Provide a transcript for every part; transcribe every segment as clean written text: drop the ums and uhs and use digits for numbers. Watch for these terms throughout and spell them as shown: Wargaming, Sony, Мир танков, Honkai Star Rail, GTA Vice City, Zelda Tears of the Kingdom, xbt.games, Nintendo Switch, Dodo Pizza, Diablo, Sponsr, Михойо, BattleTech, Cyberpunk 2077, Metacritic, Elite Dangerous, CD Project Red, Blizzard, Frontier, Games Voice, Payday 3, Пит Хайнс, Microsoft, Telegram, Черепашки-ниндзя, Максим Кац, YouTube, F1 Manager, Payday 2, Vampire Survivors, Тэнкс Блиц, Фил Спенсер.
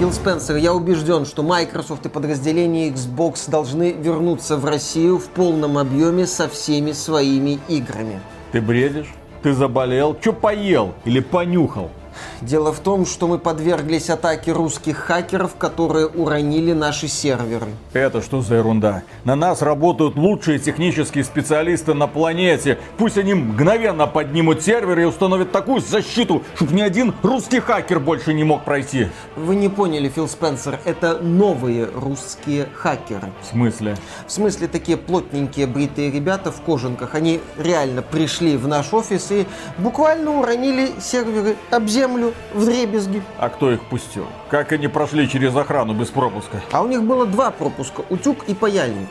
Фил Спенсер, я убежден, что Microsoft и подразделения Xbox должны вернуться в Россию в полном объеме со всеми своими играми. Ты бредишь? Ты заболел? Че поел? Или понюхал? Дело в том, что мы подверглись атаке русских хакеров, которые уронили наши серверы. Это что за ерунда? На нас работают лучшие технические специалисты на планете. Пусть они мгновенно поднимут сервер и установят такую защиту, чтобы ни один русский хакер больше не мог пройти. Вы не поняли, Фил Спенсер, это новые русские хакеры. В смысле? В смысле, такие плотненькие бритые ребята в кожанках. Они реально пришли в наш офис и буквально уронили серверы об землю. Вдребезги. А кто их пустил? Как они прошли через охрану без пропуска? А у них было два пропуска, утюг и паяльник.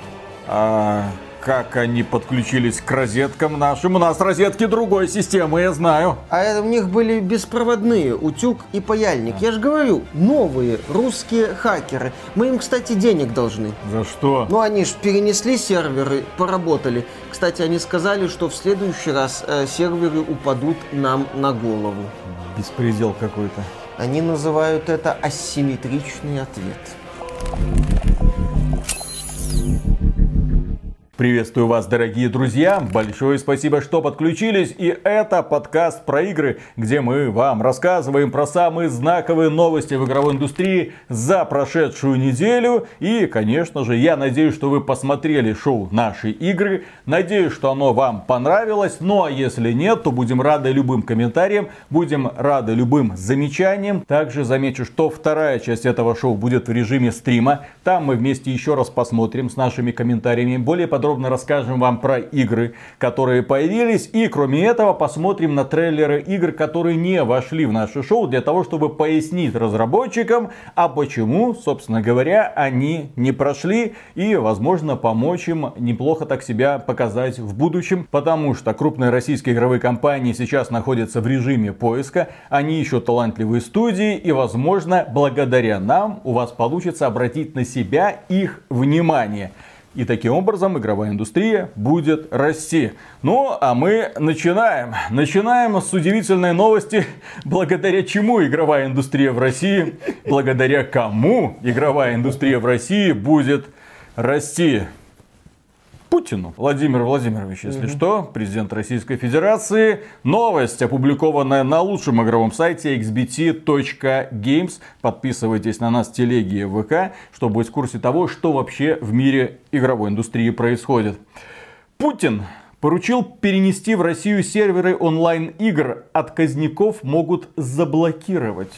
А как они подключились к розеткам нашим? У нас розетки другой системы, я знаю. А у них были беспроводные, утюг и паяльник. Я же говорю, новые русские хакеры. Мы им, кстати, денег должны. За что? Ну, они же перенесли серверы, поработали. Кстати, они сказали, что в следующий раз серверы упадут нам на голову. Беспредел какой-то. Они называют это асимметричный ответ. Приветствую вас, дорогие друзья, большое спасибо, что подключились, и это подкаст про игры, где мы вам рассказываем про самые знаковые новости в игровой индустрии за прошедшую неделю, и, конечно же, я надеюсь, что вы посмотрели шоу «Наши игры», надеюсь, что оно вам понравилось, ну а если нет, то будем рады любым комментариям, будем рады любым замечаниям, также замечу, что вторая часть этого шоу будет в режиме стрима, там мы вместе еще раз посмотрим с нашими комментариями, более подробно расскажем вам про игры, которые появились, и кроме этого посмотрим на трейлеры игр, которые не вошли в наше шоу, для того, чтобы пояснить разработчикам, а почему, собственно говоря, они не прошли, и, возможно, помочь им неплохо так себя показать в будущем, потому что крупные российские игровые компании сейчас находятся в режиме поиска, они ищут талантливые студии, и, возможно, благодаря нам у вас получится обратить на себя их внимание. И таким образом игровая индустрия будет расти. Ну, а мы начинаем. Начинаем с удивительной новости, благодаря чему игровая индустрия в России, благодаря кому игровая индустрия в России будет расти. Путину. Владимир Владимирович, если что, президент Российской Федерации. Новость, опубликованная на лучшем игровом сайте xbt.games. Подписывайтесь на нас в телеге и ВК, чтобы быть в курсе того, что вообще в мире игровой индустрии происходит. Путин поручил перенести в Россию серверы онлайн-игр. Отказников могут заблокировать.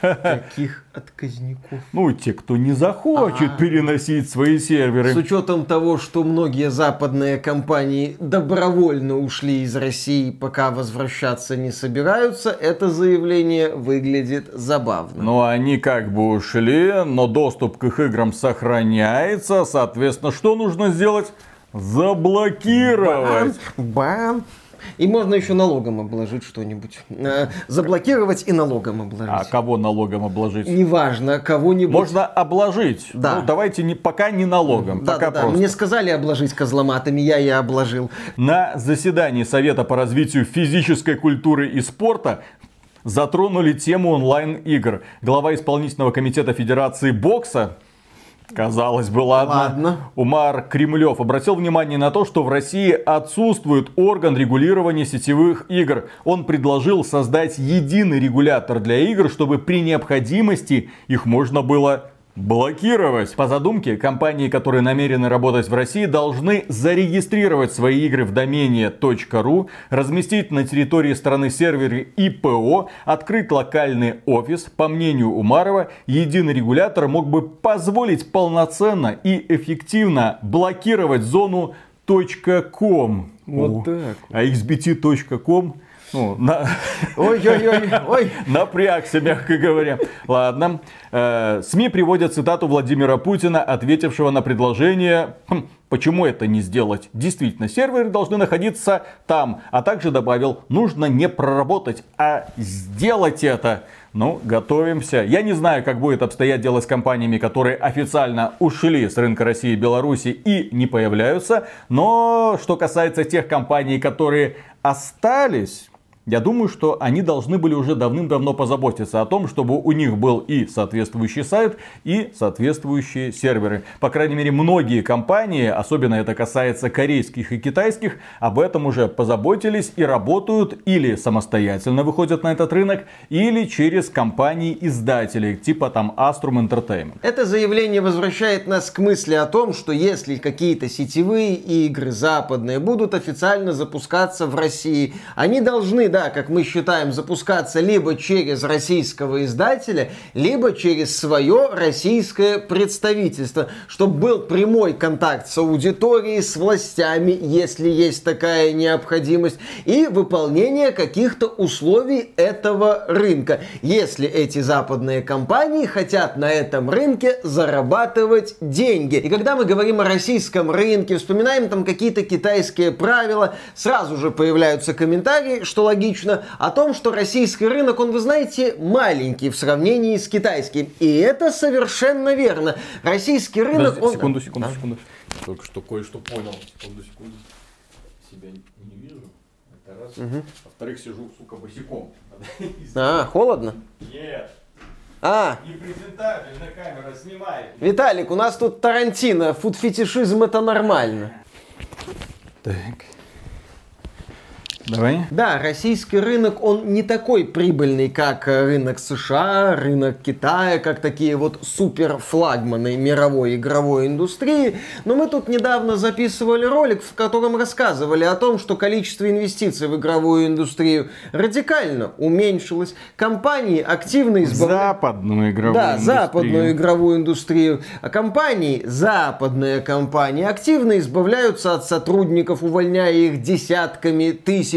Каких отказников? Ну, те, кто не захочет переносить свои серверы. С учетом того, что многие западные компании добровольно ушли из России, пока возвращаться не собираются, это заявление выглядит забавно. Но они как бы ушли, но доступ к их играм сохраняется. Соответственно, что нужно сделать? Заблокировать. Бам! И можно еще налогом обложить что-нибудь. Заблокировать и налогом обложить. А кого налогом обложить? Неважно, кого-нибудь. Можно обложить. Да. Ну, давайте пока не налогом. Да, пока да. Мне сказали обложить козломатами, я и обложил. На заседании Совета по развитию физической культуры и спорта затронули тему онлайн-игр. Глава исполнительного комитета Федерации бокса, казалось бы, ладно. Умар Кремлев обратил внимание на то, что в России отсутствует орган регулирования сетевых игр. Он предложил создать единый регулятор для игр, чтобы при необходимости их можно было блокировать. По задумке, компании, которые намерены работать в России, должны зарегистрировать свои игры в домене .ru, разместить на территории страны серверы ИПО, открыть локальный офис. По мнению Умарова, единый регулятор мог бы позволить полноценно и эффективно блокировать зону .com. Вот так. А xbt.com... Ну, ой-ой-ой, напрягся, мягко говоря. Ладно. СМИ приводят цитату Владимира Путина, ответившего на предложение. Почему это не сделать? Действительно, серверы должны находиться там. А также добавил, нужно не проработать, а сделать это. Ну, готовимся. Я не знаю, как будет обстоять дело с компаниями, которые официально ушли с рынка России и Беларуси и не появляются. Но что касается тех компаний, которые остались... Я думаю, что они должны были уже давным-давно позаботиться о том, чтобы у них был и соответствующий сайт, и соответствующие серверы. По крайней мере, многие компании, особенно это касается корейских и китайских, об этом уже позаботились и работают или самостоятельно выходят на этот рынок, или через компании-издателей, типа там Astrum Entertainment. Это заявление возвращает нас к мысли о том, что если какие-то сетевые игры западные будут официально запускаться в России, они должны, да, как мы считаем, запускаться либо через российского издателя, либо через свое российское представительство, чтобы был прямой контакт с аудиторией, с властями, если есть такая необходимость, и выполнение каких-то условий этого рынка, если эти западные компании хотят на этом рынке зарабатывать деньги. И когда мы говорим о российском рынке, вспоминаем там какие-то китайские правила, сразу же появляются комментарии, что логично, о том, что российский рынок, он, вы знаете, маленький в сравнении с китайским. И это совершенно верно. Российский рынок... Подожди, секунду. Только что кое-что понял. Секунду. Себя не вижу. Это раз. Во-вторых, сижу, сука, босиком. Холодно? Нет. Непрезентабельно камера снимает. Виталик, у нас тут Тарантино. Фуд-фетишизм это нормально. Так. Давай. Да, российский рынок, он не такой прибыльный, как рынок США, рынок Китая, как такие вот суперфлагманы мировой игровой индустрии. Но мы тут недавно записывали ролик, в котором рассказывали о том, что количество инвестиций в игровую индустрию радикально уменьшилось. Компании активно избавляются... Западную игровую индустрию. А компании, западные компании, активно избавляются от сотрудников, увольняя их десятками тысяч.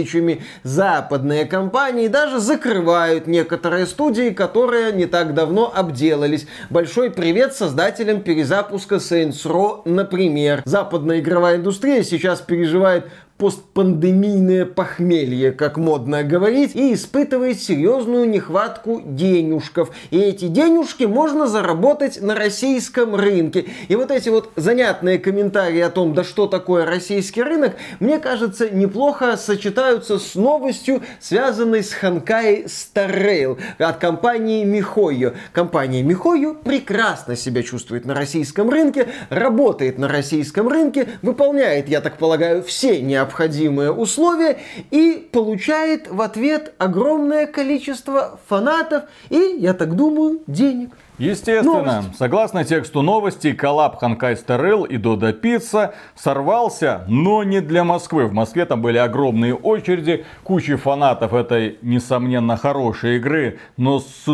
Западные компании даже закрывают некоторые студии, которые не так давно обделались. Большой привет создателям перезапуска Saints Row, например. Западная игровая индустрия сейчас переживает постпандемийное похмелье, как модно говорить, и испытывает серьезную нехватку денежков. И эти денежки можно заработать на российском рынке. И вот эти вот занятные комментарии о том, да что такое российский рынок, мне кажется, неплохо сочетаются с новостью, связанной с Honkai Star Rail от компании Михойо. Компания Михойо прекрасно себя чувствует на российском рынке, работает на российском рынке, выполняет, я так полагаю, все необходимые условия и получает в ответ огромное количество фанатов и, я так думаю, денег. Естественно, согласно тексту новости, коллаб Honkai Star Rail и Додо Пицца сорвался, но не для Москвы. В Москве там были огромные очереди, куча фанатов этой, несомненно, хорошей игры, но с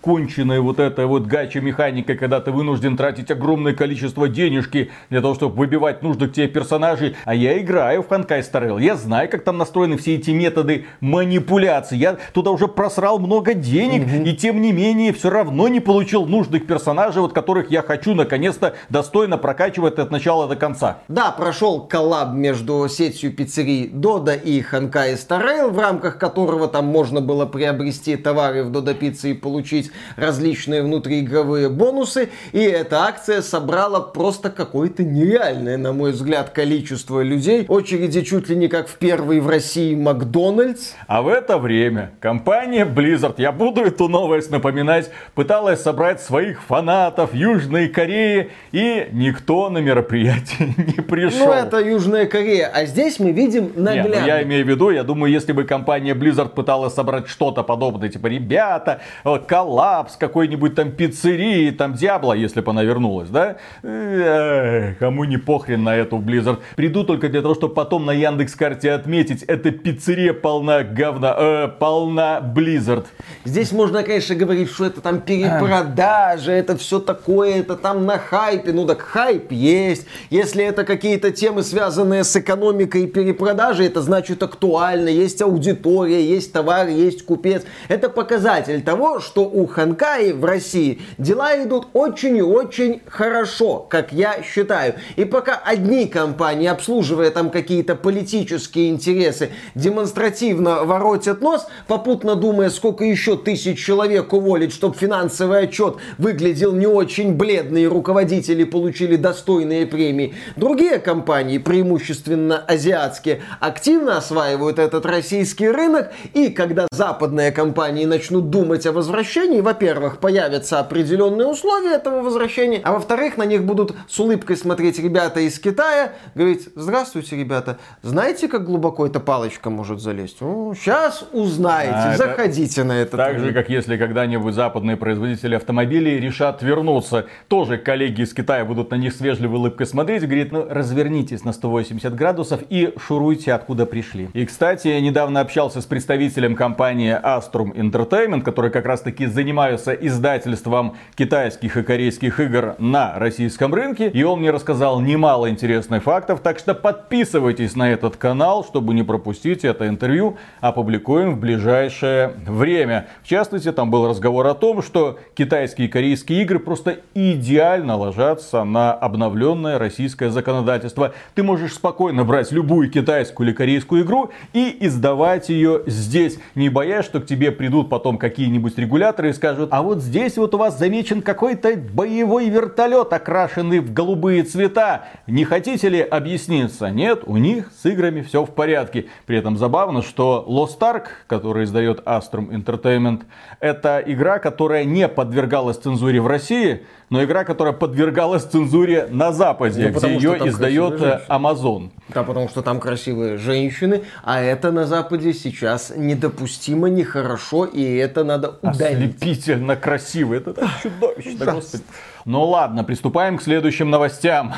конченной вот этой вот гача-механикой, когда ты вынужден тратить огромное количество денежки для того, чтобы выбивать нужных тебе персонажей. А я играю в Honkai Star Rail, я знаю, как там настроены все эти методы манипуляции. Я туда уже просрал много денег, и тем не менее, все равно не получил нужных персонажей, вот которых я хочу наконец-то достойно прокачивать от начала до конца. Да, прошел коллаб между сетью пиццерий Додо и Honkai Star Rail, в рамках которого там можно было приобрести товары в Додо Пицце и получить различные внутриигровые бонусы. И эта акция собрала просто какое-то нереальное, на мой взгляд, количество людей. Очереди чуть ли не как в первый в России Макдональдс. А в это время компания Blizzard, я буду эту новость напоминать, пыталась собрать своих фанатов Южной Кореи, и никто на мероприятие не пришел. Ну, это Южная Корея, а здесь мы видим наглядно. Нет, ну, я имею в виду, я думаю, если бы компания Blizzard пыталась собрать что-то подобное, типа, ребята, коллапс какой-нибудь там пиццерии, там Диабло, если бы она вернулась, да? Кому не похрен на эту Blizzard. Приду только для того, чтобы потом на Яндекс.Карте отметить, эта пиццерия полна говна, полна Blizzard. Здесь можно, конечно, говорить, что это там перепродажа, даже это все такое, это там на хайпе. Ну так хайп есть. Если это какие-то темы, связанные с экономикой и перепродажей, это значит актуально. Есть аудитория, есть товар, есть купец. Это показатель того, что у Ханкаи в России дела идут очень и очень хорошо, как я считаю. И пока одни компании, обслуживая там какие-то политические интересы, демонстративно воротят нос, попутно думая, сколько еще тысяч человек уволить, чтобы финансовый отчет выглядел не очень бледно, и руководители получили достойные премии. Другие компании, преимущественно азиатские, активно осваивают этот российский рынок, и когда западные компании начнут думать о возвращении, во-первых, появятся определенные условия этого возвращения, а во-вторых, на них будут с улыбкой смотреть ребята из Китая, говорить: здравствуйте, ребята, знаете, как глубоко эта палочка может залезть? О, сейчас узнаете, заходите на этот рынок. Так же, как если когда-нибудь западные производители автомобилей решат вернуться, тоже коллеги из Китая будут на них с вежливой улыбкой смотреть, говорит: ну, развернитесь на 180 градусов и шуруйте, откуда пришли. И, кстати, я недавно общался с представителем компании Astrum Entertainment, которая как раз-таки занимается издательством китайских и корейских игр на российском рынке, и он мне рассказал немало интересных фактов, так что подписывайтесь на этот канал, чтобы не пропустить это интервью, опубликуем в ближайшее время. В частности, там был разговор о том, что китайские и корейские игры просто идеально ложатся на обновленное российское законодательство. Ты можешь спокойно брать любую китайскую или корейскую игру и издавать ее здесь, не боясь, что к тебе придут потом какие-нибудь регуляторы и скажут: а вот здесь вот у вас замечен какой-то боевой вертолет, окрашенный в голубые цвета. Не хотите ли объясниться? Нет, у них с играми все в порядке. При этом забавно, что Lost Ark, который издает Astrum Entertainment, это игра, которая не подвергалась цензуре в России, но игра, которая подвергалась цензуре на Западе, ну, где ее издает Amazon. Да, потому что там красивые женщины, а это на Западе сейчас недопустимо, нехорошо, и это надо удалить. Ослепительно красиво, это так чудовищно, господи. Ну ладно, приступаем к следующим новостям.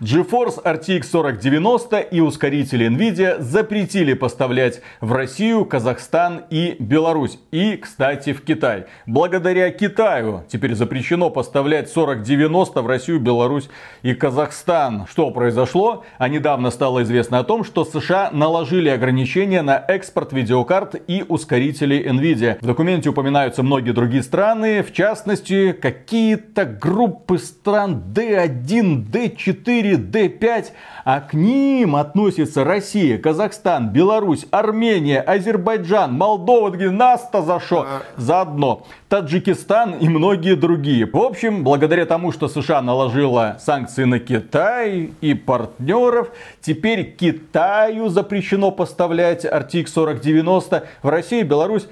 GeForce RTX 4090 и ускорители Nvidia запретили поставлять в Россию, Казахстан и Беларусь. И, кстати, в Китай. Благодаря Китаю теперь запрещено поставлять 4090 в Россию, Беларусь и Казахстан. Что произошло? А недавно стало известно о том, что США наложили ограничения на экспорт видеокарт и ускорителей Nvidia. В документе упоминаются многие другие страны, в частности, какие-то группы стран D1, D4, D5, а к ним относятся Россия, Казахстан, Беларусь, Армения, Азербайджан, Молдова, нас-то за шо? Заодно. Таджикистан и многие другие. В общем, благодаря тому, что США наложила санкции на Китай и партнеров, теперь Китаю запрещено поставлять RTX 4090 в Россию и Беларусь.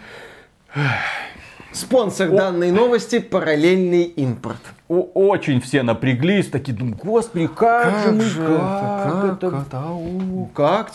Спонсор данной новости — параллельный импорт. Очень все напряглись, такие думают: господи, как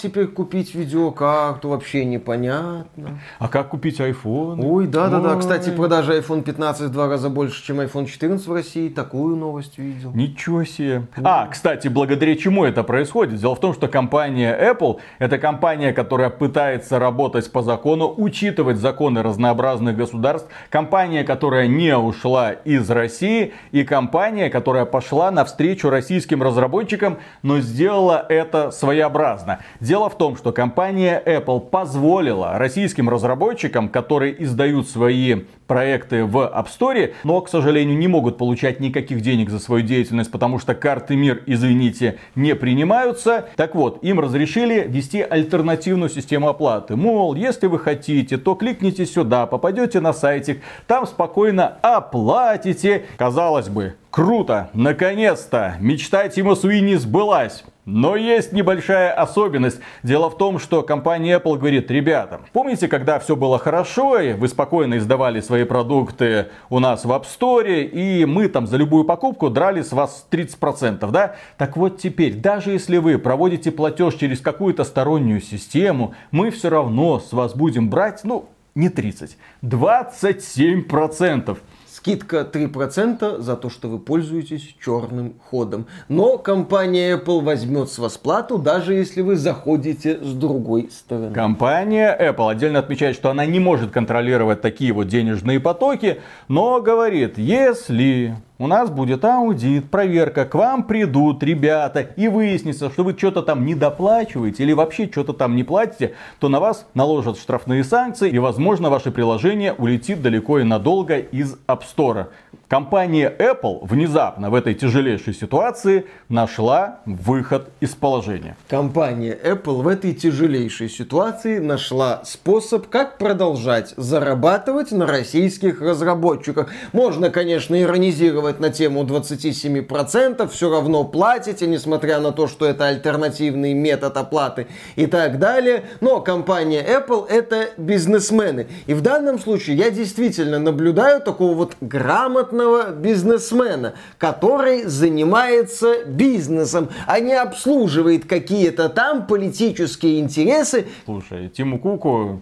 теперь купить видеокарту, вообще непонятно. А как купить iPhone? Ой, да-да-да, кстати, продажи iPhone 15 в 2 раза больше, чем iPhone 14 в России, такую новость видел. Ничего себе. А, кстати, благодаря чему это происходит? Дело в том, что компания Apple, это компания, которая пытается работать по закону, учитывать законы разнообразных государств, компания, которая не ушла из России, и компания, которая пошла навстречу российским разработчикам, но сделала это своеобразно. Дело в том, что компания Apple позволила российским разработчикам, которые издают свои проекты в App Store, но, к сожалению, не могут получать никаких денег за свою деятельность, потому что карты МИР, извините, не принимаются. Так вот, им разрешили ввести альтернативную систему оплаты. Мол, если вы хотите, то кликните сюда, попадете на сайтик, там спокойно оплатите. Казалось бы, круто, наконец-то, мечта Тима Суини сбылась. Но есть небольшая особенность. Дело в том, что компания Apple говорит: ребята, помните, когда все было хорошо, и вы спокойно издавали свои продукты у нас в App Store, и мы там за любую покупку драли с вас 30%, да? Так вот теперь, даже если вы проводите платеж через какую-то стороннюю систему, мы все равно с вас будем брать, ну, не 30, 27%. Скидка 3% за то, что вы пользуетесь черным ходом. Но компания Apple возьмет с вас плату, даже если вы заходите с другой стороны. Компания Apple отдельно отмечает, что она не может контролировать такие вот денежные потоки, но говорит: если у нас будет аудит, проверка, к вам придут ребята и выяснится, что вы что-то там недоплачиваете или вообще что-то там не платите, то на вас наложат штрафные санкции и, возможно, ваше приложение улетит далеко и надолго из App Store. Компания Apple внезапно в этой тяжелейшей ситуации нашла выход из положения. Компания Apple в этой тяжелейшей ситуации нашла способ, как продолжать зарабатывать на российских разработчиках. Можно, конечно, иронизировать на тему 27%, все равно платите, несмотря на то, что это альтернативный метод оплаты и так далее. Но компания Apple — это бизнесмены. И в данном случае я действительно наблюдаю такого вот грамотного бизнесмена, который занимается бизнесом, а не обслуживает какие-то там политические интересы. Слушай, Тиму Куку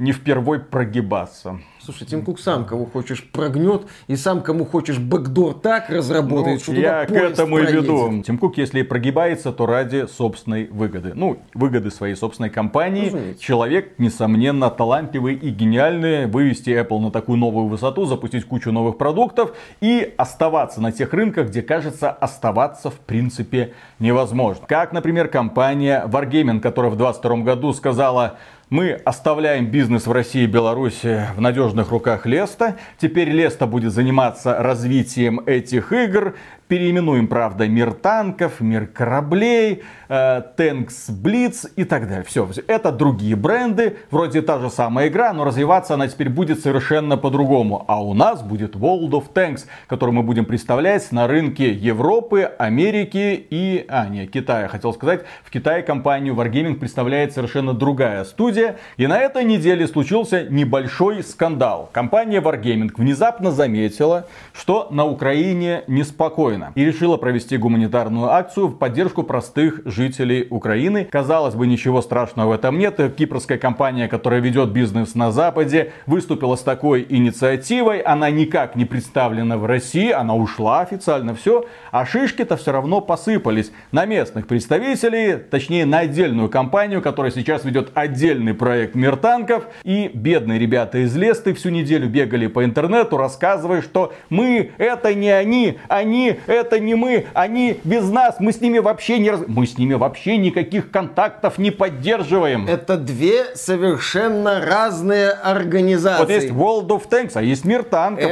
не впервой прогибаться. Слушай, Тим Кук сам кого хочешь прогнет, и сам кому хочешь бэкдор так разработает, что я к этому и веду. Тим Кук, если и прогибается, то ради собственной выгоды. Ну, выгоды своей собственной компании. Разумеется. Человек, несомненно, талантливый и гениальный. Вывести Apple на такую новую высоту, запустить кучу новых продуктов и оставаться на тех рынках, где, кажется, оставаться в принципе невозможно. Как, например, компания Wargaming, которая в 2022 году сказала: мы оставляем бизнес в России и Беларуси в надежных руках Леста. Теперь Леста будет заниматься развитием этих игр. Переименуем, правда, Мир танков, Мир кораблей, Тэнкс Блиц и так далее. Все, это другие бренды, вроде та же самая игра, но развиваться она теперь будет совершенно по-другому. А у нас будет World of Tanks, который мы будем представлять на рынке Европы, Америки и... Китая, хотел сказать. В Китае компанию Wargaming представляет совершенно другая студия. И на этой неделе случился небольшой скандал. Компания Wargaming внезапно заметила, что на Украине неспокойно, и решила провести гуманитарную акцию в поддержку простых жителей Украины. Казалось бы, ничего страшного в этом нет. Кипрская компания, которая ведет бизнес на Западе, выступила с такой инициативой. Она никак не представлена в России, она ушла официально, все. А шишки-то все равно посыпались на местных представителей, точнее на отдельную компанию, которая сейчас ведет отдельный проект «Мир танков». И бедные ребята из Лесты всю неделю бегали по интернету, рассказывая, что мы — это не они, они — это не мы, они без нас, мы с ними вообще никаких контактов не поддерживаем. Это две совершенно разные организации. Вот есть World of Tanks, а есть Мир танков.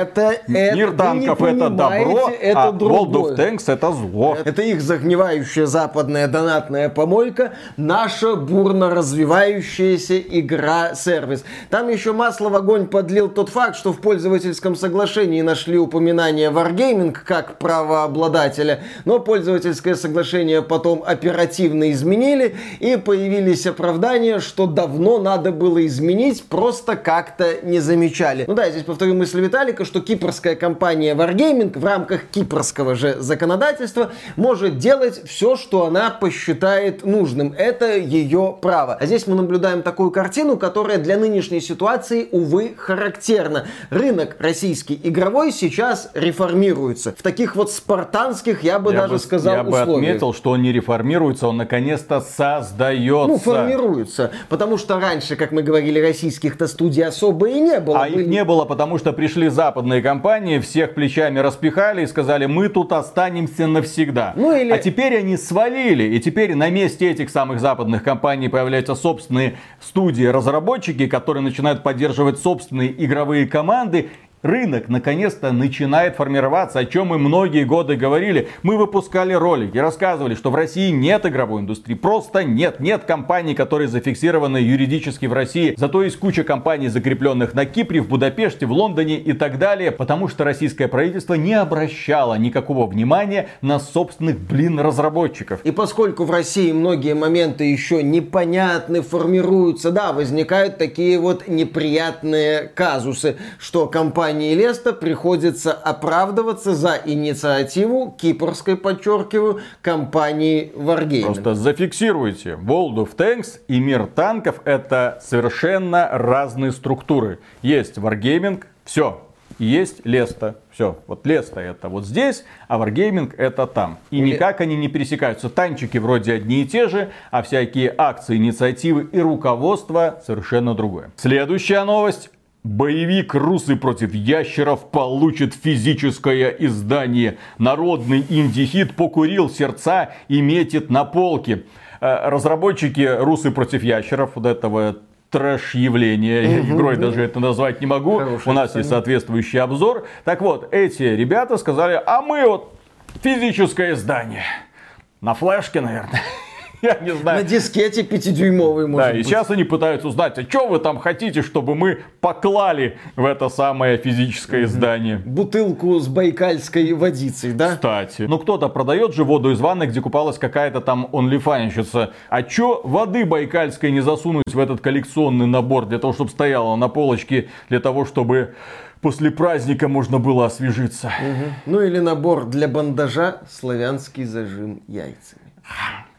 Мир танков — это добро, а World of Tanks — это зло. Это их загнивающая западная донатная помойка, наша бурно развивающаяся игра-сервис. Там еще масло в огонь подлил тот факт, что в пользовательском соглашении нашли упоминание Wargaming как правообладателя, но пользовательское соглашение потом оперативно изменили, и появились оправдания, что давно надо было изменить, просто как-то не замечали. Ну да, здесь повторю мысль Виталика, что кипрская компания Wargaming в рамках кипрского же законодательства может делать все, что она посчитает нужным. Это ее право. А здесь мы наблюдаем такую картину, которая для нынешней ситуации, увы, характерна. Рынок российский игровой сейчас реформируется. В таких вот спартанских, я бы даже сказал, условиях. Я бы отметил, что он не реформируется, он наконец-то создается. Ну, формируется. Потому что раньше, как мы говорили, российских-то студий особо и не было. А их не было, потому что пришли западные компании, всех плечами распихали и сказали: мы тут останемся навсегда. Ну, или... А теперь они свалили, и теперь на месте этих самых западных компаний появляются собственные студии-разработчики, которые начинают поддерживать собственные игровые команды. Рынок наконец-то начинает формироваться, о чем мы многие годы говорили. Мы выпускали ролики, рассказывали, что в России нет игровой индустрии. Просто нет. Нет компаний, которые зафиксированы юридически в России. Зато есть куча компаний, закрепленных на Кипре, в Будапеште, в Лондоне и так далее. Потому что российское правительство не обращало никакого внимания на собственных, разработчиков. И поскольку в России многие моменты еще непонятны, формируются, да, возникают такие вот неприятные казусы, что компания Леста приходится оправдываться за инициативу кипрской, подчеркиваю, компании Wargaming. Просто зафиксируйте, World of Tanks и Мир танков — это совершенно разные структуры. Есть Wargaming, все, есть Леста. Все, вот Леста — это вот здесь, а Wargaming — это там. И никак они не пересекаются. Танчики вроде одни и те же, а всякие акции, инициативы и руководство совершенно другое. Следующая новость. Боевик «Русы против ящеров» получит физическое издание. Народный инди-хит покорил сердца и метит на полки. Разработчики «Русы против ящеров», вот этого трэш-явление, игрой даже это назвать не могу, у нас есть соответствующий обзор. Так вот, эти ребята сказали, а мы вот физическое издание, на флешке, наверное. Я не знаю. На дискете 5-дюймовый, может быть. Да, и сейчас они пытаются узнать, а что вы там хотите, чтобы мы поклали в это самое физическое издание? Бутылку с байкальской водицей, да? Кстати. Ну, кто-то продает же воду из ванны, где купалась какая-то там онлифанщица. А чё воды байкальской не засунуть в этот коллекционный набор, для того, чтобы стояла на полочке, для того, чтобы... после праздника можно было освежиться. Ну или набор для бандажа «Славянский зажим яйцами».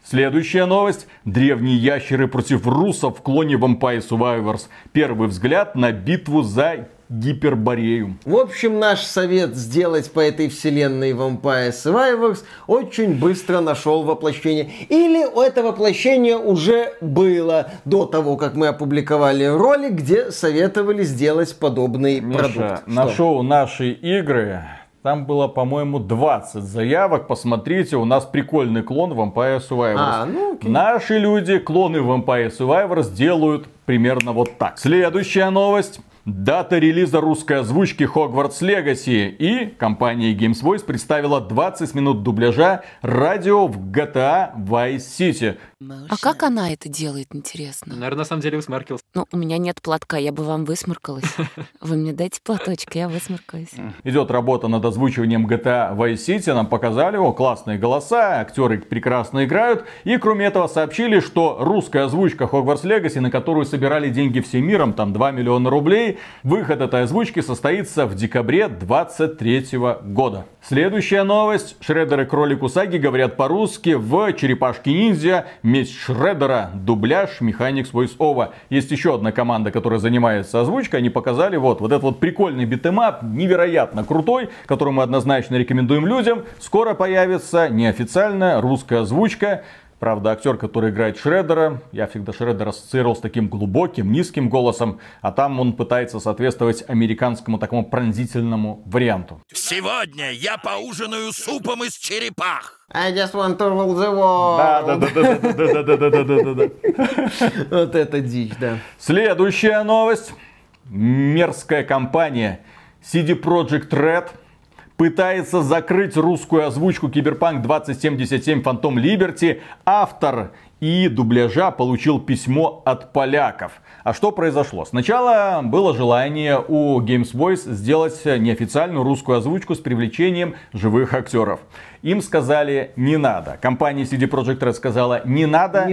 Следующая новость. Древние ящеры против русов в клоне Vampire Survivors. Первый взгляд на битву за Гиперборею. В общем, наш совет сделать по этой вселенной Vampire Survivors очень быстро нашел воплощение. Или это воплощение уже было до того, как мы опубликовали ролик, где советовали сделать подобный продукт. На шоу «Наши игры» там было, по-моему, 20 заявок. Посмотрите, у нас прикольный клон Vampire Survivors. Наши люди, клоны Vampire Survivors, делают примерно вот так. Следующая новость. Дата релиза русской озвучки Hogwarts Legacy, и компания Games Voice представила 20 минут дубляжа радио в GTA Vice City. А как она это делает, интересно? Наверное, на самом деле высморкалась. Ну, у меня нет платка, я бы вам высморкалась. Вы мне дайте платочек, я высморкаюсь. Идет работа над озвучиванием GTA Vice City, нам показали его, классные голоса, актеры прекрасно играют. И кроме этого сообщили, что русская озвучка Hogwarts Legacy, на которую собирали деньги всем миром, там 2 миллиона рублей, выход этой озвучки состоится в декабре 2023 года. Следующая новость. Шредер и кролик Усаги говорят по-русски в «Черепашки-ниндзя. Месть Шредера». Дубляж Mechanics Voice Over. Есть еще одна команда, которая занимается озвучкой. Они показали вот этот вот прикольный битэмап, невероятно крутой, который мы однозначно рекомендуем людям. Скоро появится неофициальная русская озвучка. Правда, актер, который играет Шредера, я всегда Шредера ассоциировал с таким глубоким, низким голосом, а там он пытается соответствовать американскому такому пронзительному варианту. Сегодня я поужинаю супом из черепах. I just want to rule the world. Да. Вот это дичь, да. Следующая новость. Мерзкая компания CD Project Red пытается закрыть русскую озвучку Cyberpunk 2077 Phantom Liberty. Автор и дубляжа получил письмо от поляков. А что произошло? Сначала было желание у Games Voice сделать неофициальную русскую озвучку с привлечением живых актеров. Им сказали не надо. Компания CD Projekt Red сказала не надо,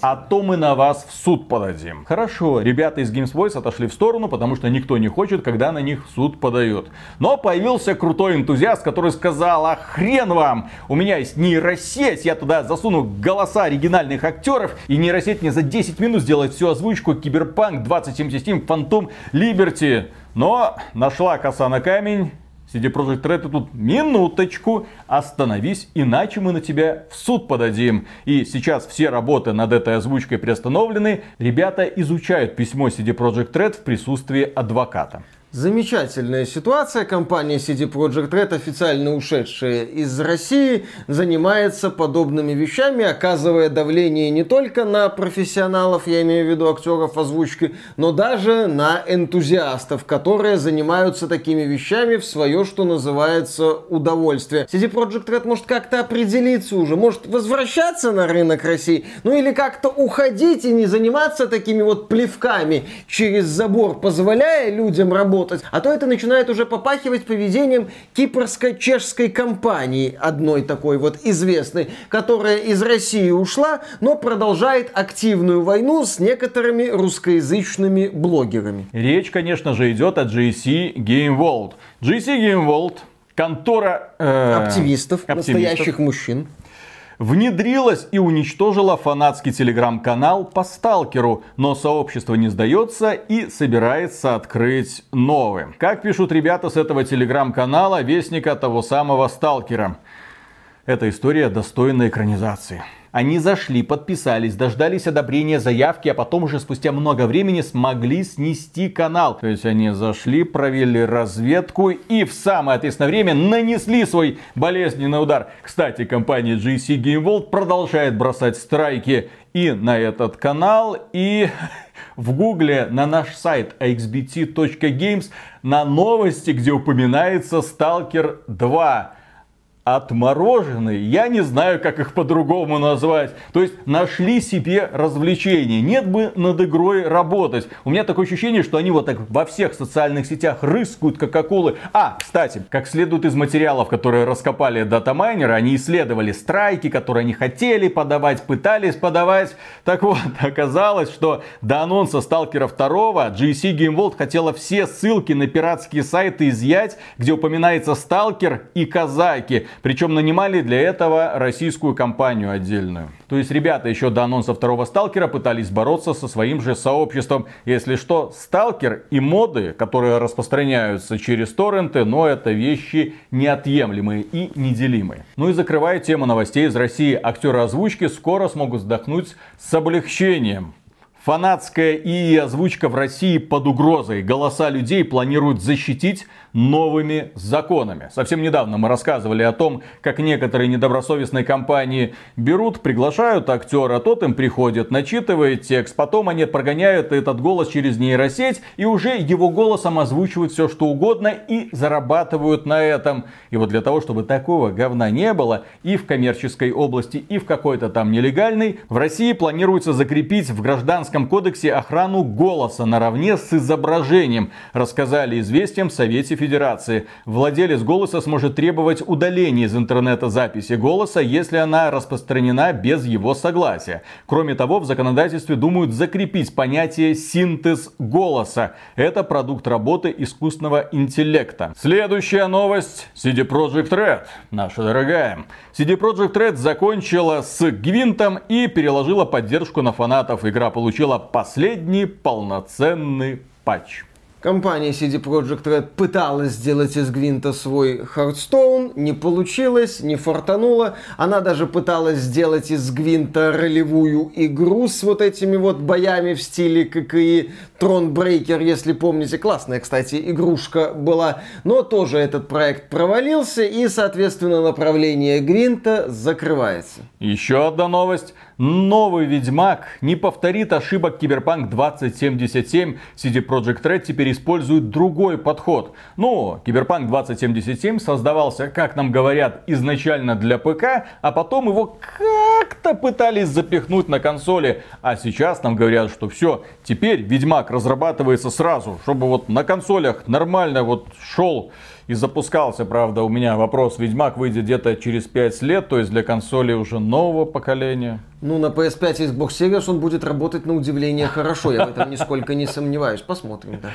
а то мы на вас в суд подадим. Хорошо, ребята из Games Voice отошли в сторону, потому что никто не хочет, когда на них в суд подают. Но появился крутой энтузиаст, который сказал, а хрен вам, у меня есть нейросеть, я туда засуну голоса оригинальных актеров, и нейросеть мне за 10 минут сделает всю озвучку Cyberpunk 2077 Phantom Liberty. Но нашла коса на камень. CD Projekt Red тут, минуточку, остановись, иначе мы на тебя в суд подадим. И сейчас все работы над этой озвучкой приостановлены. Ребята изучают письмо CD Projekt Red в присутствии адвоката. Замечательная ситуация. Компания CD Projekt Red, официально ушедшая из России, занимается подобными вещами, оказывая давление не только на профессионалов, я имею в виду актеров озвучки, но даже на энтузиастов, которые занимаются такими вещами в свое, что называется, удовольствие. CD Projekt Red может как-то определиться уже, может возвращаться на рынок России, ну или как-то уходить и не заниматься такими вот плевками через забор, позволяя людям работать. А то это начинает уже попахивать поведением кипрско-чешской компании, одной такой вот известной, которая из России ушла, но продолжает активную войну с некоторыми русскоязычными блогерами. Речь, конечно же, идет о GSC Game World. GSC Game World, контора оптимистов, настоящих мужчин, внедрилась и уничтожила фанатский телеграм-канал по Сталкеру, но сообщество не сдается и собирается открыть новым. Как пишут ребята с этого телеграм-канала, вестника того самого Сталкера, эта история достойна экранизации. Они зашли, подписались, дождались одобрения заявки, а потом уже спустя много времени смогли снести канал. То есть они зашли, провели разведку и в самое ответственное время нанесли свой болезненный удар. Кстати, компания GSC Game World продолжает бросать страйки и на этот канал, и в гугле на наш сайт axbt.games на новости, где упоминается Сталкер 2. Отмороженные, я не знаю, как их по-другому назвать. То есть нашли себе развлечение. Нет бы над игрой работать. У меня такое ощущение, что они вот так во всех социальных сетях рыскают, как акулы. А, кстати, как следует из материалов, которые раскопали датамайнеры, они исследовали страйки, которые они хотели подавать, пытались подавать. Так вот, оказалось, что до анонса Сталкера 2 GSC Game World хотела все ссылки на пиратские сайты изъять, где упоминается Сталкер и казаки. Причем нанимали для этого российскую компанию отдельную. То есть ребята еще до анонса второго Сталкера пытались бороться со своим же сообществом. Если что, Сталкер и моды, которые распространяются через торренты, но это вещи неотъемлемые и неделимые. Ну и закрывая тему новостей из России, актеры озвучки скоро смогут вздохнуть с облегчением. Фанатская ИИ-озвучка в России под угрозой. Голоса людей планируют защитить новыми законами. Совсем недавно мы рассказывали о том, как некоторые недобросовестные компании берут, приглашают актера, тот им приходит, начитывает текст, потом они прогоняют этот голос через нейросеть и уже его голосом озвучивают все, что угодно и зарабатывают на этом. И вот для того, чтобы такого говна не было и в коммерческой области, и в какой-то там нелегальной, в России планируется закрепить в гражданском кодексе охрану голоса наравне с изображением, рассказали известиям в Совете Федерации. Владелец голоса сможет требовать удаления из интернета записи голоса, если она распространена без его согласия. Кроме того, в законодательстве думают закрепить понятие «синтез голоса». Это продукт работы искусственного интеллекта. Следующая новость. CD Project Red. Наша дорогая. CD Project Red закончила с Гвинтом и переложила поддержку на фанатов. Игра получила последний полноценный патч. Компания CD Projekt Red пыталась сделать из Гвинта свой Хардстоун, не получилось, не фартануло. Она даже пыталась сделать из Гвинта ролевую игру с вот этими вот боями в стиле ККИ. Тронбрейкер, если помните, классная, кстати, игрушка была. Но тоже этот проект провалился и, соответственно, направление Гвинта закрывается. Еще одна новость. Новый Ведьмак не повторит ошибок Cyberpunk 2077. CD Projekt Red теперь использует другой подход. Но Cyberpunk 2077 создавался, как нам говорят, изначально для ПК, а потом его как-то пытались запихнуть на консоли. А сейчас нам говорят, что все, теперь Ведьмак разрабатывается сразу, чтобы вот на консолях нормально вот шел и запускался. Правда, у меня вопрос. Ведьмак выйдет где-то через 5 лет, то есть для консолей уже нового поколения. Ну, на PS5 и Xbox Series он будет работать на удивление хорошо. Я в этом нисколько не сомневаюсь. Посмотрим, да.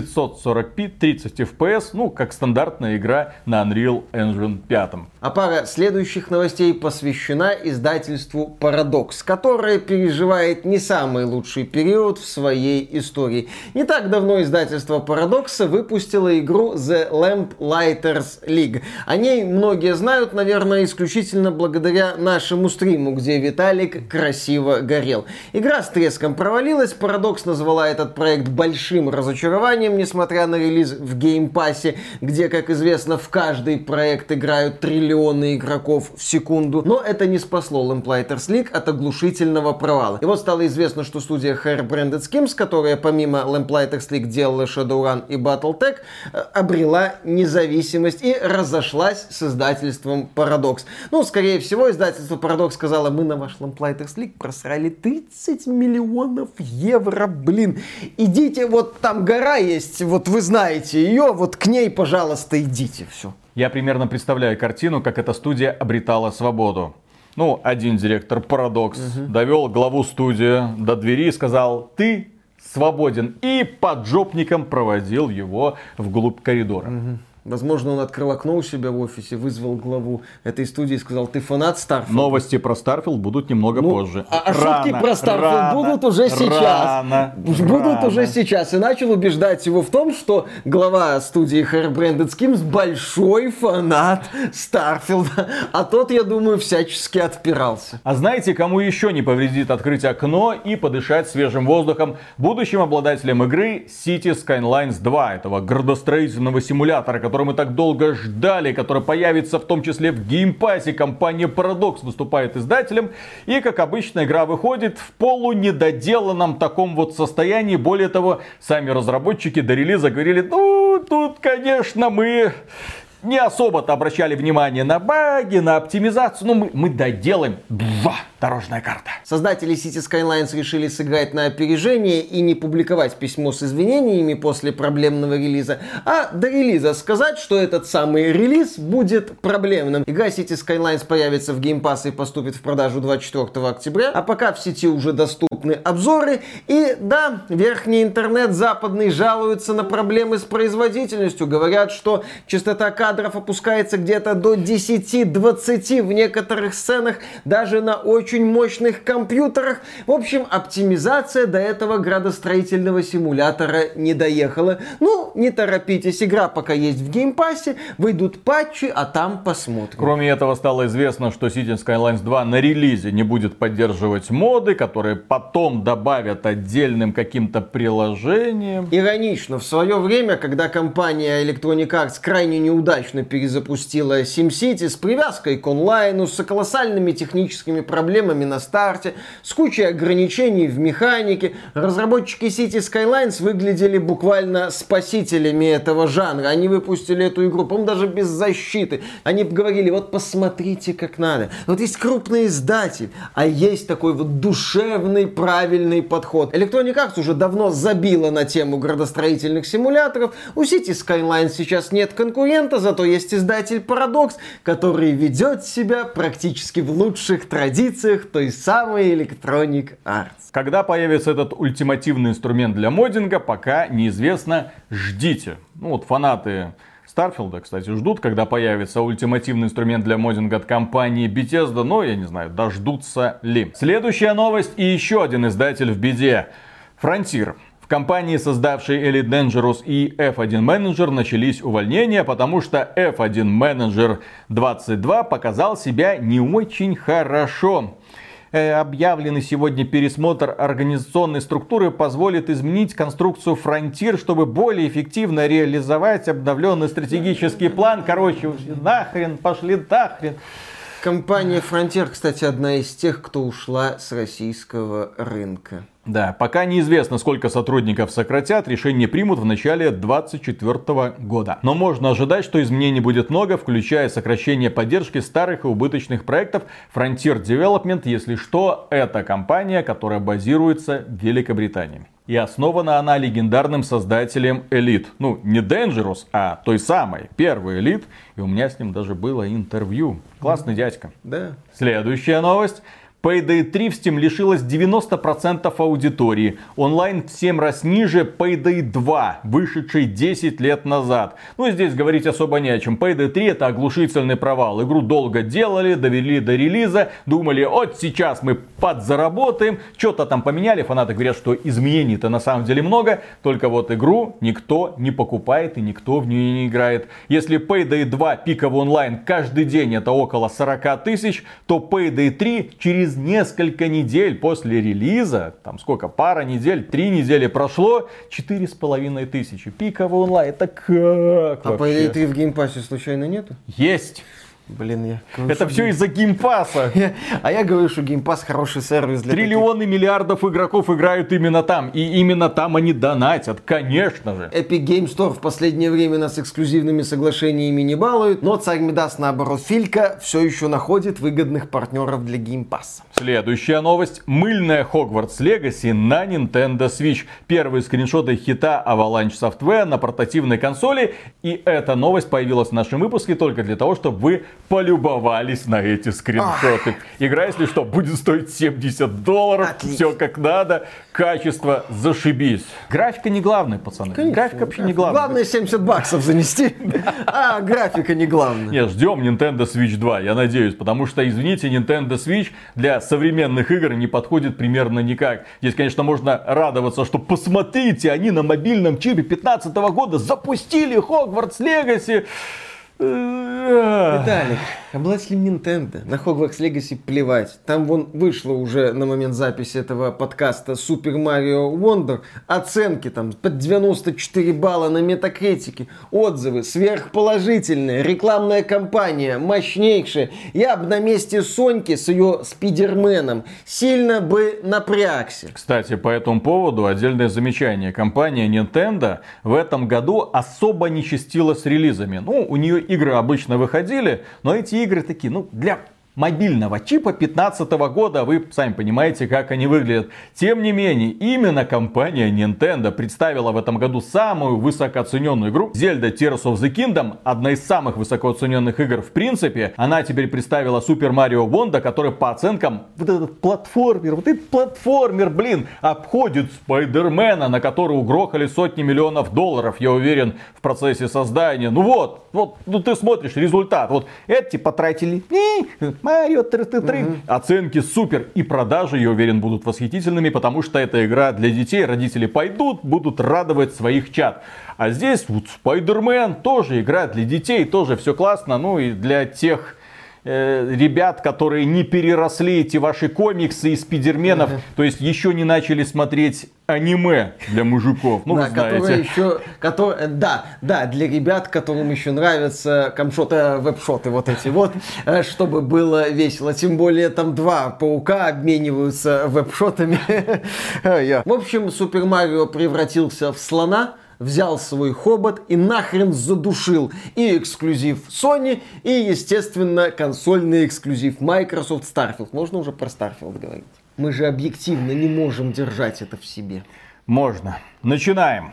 540p, 30 FPS, ну, как стандартная игра на Unreal Engine 5. А пара следующих новостей посвящена издательству Paradox, которое переживает не самый лучший период в своей истории. Не так давно издательство Paradox выпустило игру The Lamplighters League. О ней многие знают, наверное, исключительно благодаря нашему стриму, где Виталик красиво горел. Игра с треском провалилась, Paradox назвала этот проект большим разочарованием, несмотря на релиз в Game Pass, где, как известно, в каждый проект играют триллионы игроков в секунду. Но это не спасло Lamplighters League от оглушительного провала. И вот стало известно, что студия Hair Branded Schemes, которая помимо Lamplighters League делала Shadowrun и Battletech, обрела независимость и разошлась с издательством Paradox. Ну, скорее всего, издательство Paradox сказало: мы на ваш Lamplighters League просрали 30 миллионов евро, блин. Идите, вот там гора есть, вот вы знаете ее, вот к ней, пожалуйста, идите, все. Я примерно представляю картину, как эта студия обретала свободу. Ну, один директор Paradox довел главу студии до двери и сказал: ты свободен. И поджопником проводил его вглубь коридора. Возможно, он открыл окно у себя в офисе, вызвал главу этой студии и сказал: ты фанат Starfield? Новости про Starfield будут немного позже. А шутки про Starfield будут уже сейчас. Будут уже сейчас. И начал убеждать его в том, что глава студии Hairbranded Schemes большой фанат Starfield. А тот, я думаю, всячески отпирался. А знаете, кому еще не повредит открыть окно и подышать свежим воздухом? Будущим обладателем игры City Skylines 2, этого градостроительного симулятора, который мы так долго ждали, который появится в том числе в Game Pass. Компания Paradox выступает издателем. И, как обычно, игра выходит в полунедоделанном таком вот состоянии. Более того, сами разработчики до релиза говорили: ну, тут, конечно, мы не особо-то обращали внимание на баги, на оптимизацию. Но мы доделаем. Дорожная карта. Создатели City Skylines решили сыграть на опережение и не публиковать письмо с извинениями после проблемного релиза, а до релиза сказать, что этот самый релиз будет проблемным. Игра City Skylines появится в Game Pass и поступит в продажу 24 октября, а пока в сети уже доступны обзоры. И да, верхний интернет западный жалуется на проблемы с производительностью. Говорят, что частота кадров опускается где-то до 10-20 в некоторых сценах, даже на очень мощных компьютерах. В общем, оптимизация до этого градостроительного симулятора не доехала. Ну, не торопитесь, игра пока есть в геймпассе, выйдут патчи, а там посмотрим. Кроме этого, стало известно, что City Skylines 2 на релизе не будет поддерживать моды, которые потом добавят отдельным каким-то приложением. Иронично, в свое время, когда компания Electronic Arts крайне неудачно перезапустила SimCity с привязкой к онлайну, с колоссальными техническими проблемами на старте, с кучей ограничений в механике, разработчики City Skylines выглядели буквально спасителями этого жанра. Они выпустили эту игру, по-моему, даже без защиты. Они говорили: вот посмотрите, как надо. Вот есть крупный издатель, а есть такой вот душевный, правильный подход. Electronic Arts уже давно забила на тему градостроительных симуляторов. У City Skylines сейчас нет конкурента, зато есть издатель Paradox, который ведет себя практически в лучших традициях той самой Electronic Arts. Когда появится этот ультимативный инструмент для моддинга, пока неизвестно. Ждите. Ну вот фанаты Starfield, кстати, ждут, когда появится ультимативный инструмент для моддинга от компании Bethesda, но я не знаю, дождутся ли. Следующая новость и еще один издатель в беде. Frontier. Компании, создавшие Elite Dangerous и F1 Manager, начались увольнения, потому что F1 Manager 22 показал себя не очень хорошо. Объявленный сегодня пересмотр организационной структуры позволит изменить конструкцию Frontier, чтобы более эффективно реализовать обновленный стратегический план. Короче, нахрен, пошли нахрен. Компания Frontier, кстати, одна из тех, кто ушла с российского рынка. Да, пока неизвестно, сколько сотрудников сократят, решение примут в начале 2024 года. Но можно ожидать, что изменений будет много, включая сокращение поддержки старых и убыточных проектов. Frontier Development, если что, это компания, которая базируется в Великобритании. И основана она легендарным создателем Elite. Ну, не Dangerous, а той самой, первой Elite. И у меня с ним даже было интервью. Классный дядька. Да. Следующая новость. Payday 3 в Steam лишилась 90% аудитории. Онлайн в 7 раз ниже Payday 2, вышедший 10 лет назад. Ну, здесь говорить особо не о чем. Payday 3 это оглушительный провал. Игру долго делали, довели до релиза. Думали, вот сейчас мы подзаработаем. Что-то там поменяли. Фанаты говорят, что изменений-то на самом деле много. Только вот игру никто не покупает и никто в нее не играет. Если Payday 2 пиковый онлайн каждый день это около 40 тысяч, то Payday 3 через несколько недель после релиза, там сколько, пара недель, 3 недели прошло, 4500. Пиковый онлайн, это как а вообще? А Payday 3 в геймпассе случайно нету? Есть! Блин, я говорю, это все из-за геймпасса. А я говорю, что геймпасс хороший сервис для триллионы таких... миллиардов игроков играют именно там. И именно там они донатят, конечно же. Epic Game Store в последнее время нас эксклюзивными соглашениями не балует. Но царь Мидас, наоборот, Филька все еще находит выгодных партнеров для геймпасса. Следующая новость. Мыльная Hogwarts Legacy на Nintendo Switch. Первые скриншоты хита Avalanche Software на портативной консоли. И эта новость появилась в нашем выпуске только для того, чтобы вы полюбовались на эти скриншоты. Игра, если что, будет стоить $70. Все как надо. Качество зашибись. Графика не главная, пацаны. Конечно, графика вообще не главная. Главное $70 занести, а графика не главная. Нет, ждем Nintendo Switch 2, я надеюсь. Потому что, извините, Nintendo Switch для современных игр не подходит примерно никак. Здесь, конечно, можно радоваться, что посмотрите, они на мобильном чипе 2015 года запустили Hogwarts Legacy. Виталик, обладателям Nintendo на Hogwarts Legacy плевать. Там вон вышло уже на момент записи этого подкаста Super Mario Wonder. Оценки там под 94 балла на Метакритике. Отзывы сверхположительные. Рекламная кампания мощнейшая. Я бы на месте Соньки с ее Спайдерменом сильно бы напрягся. Кстати, по этому поводу отдельное замечание. Компания Nintendo в этом году особо не чистила с релизами. Ну, у нее игры обычно выходили, но эти игры такие, ну, для мобильного чипа 2015 года, вы сами понимаете, как они выглядят. Тем не менее, именно компания Nintendo представила в этом году самую высокооцененную игру Zelda Tears of the Kingdom, одна из самых высокооцененных игр в принципе. Она теперь представила Super Mario Wonder, который по оценкам, вот этот платформер, блин, обходит Спайдермена, на которого угрохали сотни миллионов $, я уверен, в процессе создания. Ну вот, ну ты смотришь результат, вот эти потратили... Марио, оценки супер, и продажи, я уверен, будут восхитительными, потому что это игра для детей, родители пойдут, будут радовать своих чад. А здесь вот Спайдермен, тоже игра для детей, тоже все классно, ну и для тех ребят, которые не переросли эти ваши комиксы и Спайдерменов, то есть еще не начали смотреть аниме для мужиков, ну да, вы знаете. Да, для ребят, которым еще нравятся вебшоты вот эти вот, чтобы было весело. Тем более там два паука обмениваются вебшотами. В общем, Супер Марио превратился в слона, взял свой хобот и нахрен задушил и эксклюзив Sony, и, естественно, консольный эксклюзив Microsoft Starfield. Можно уже про Starfield говорить? Мы же объективно не можем держать это в себе. Можно. Начинаем.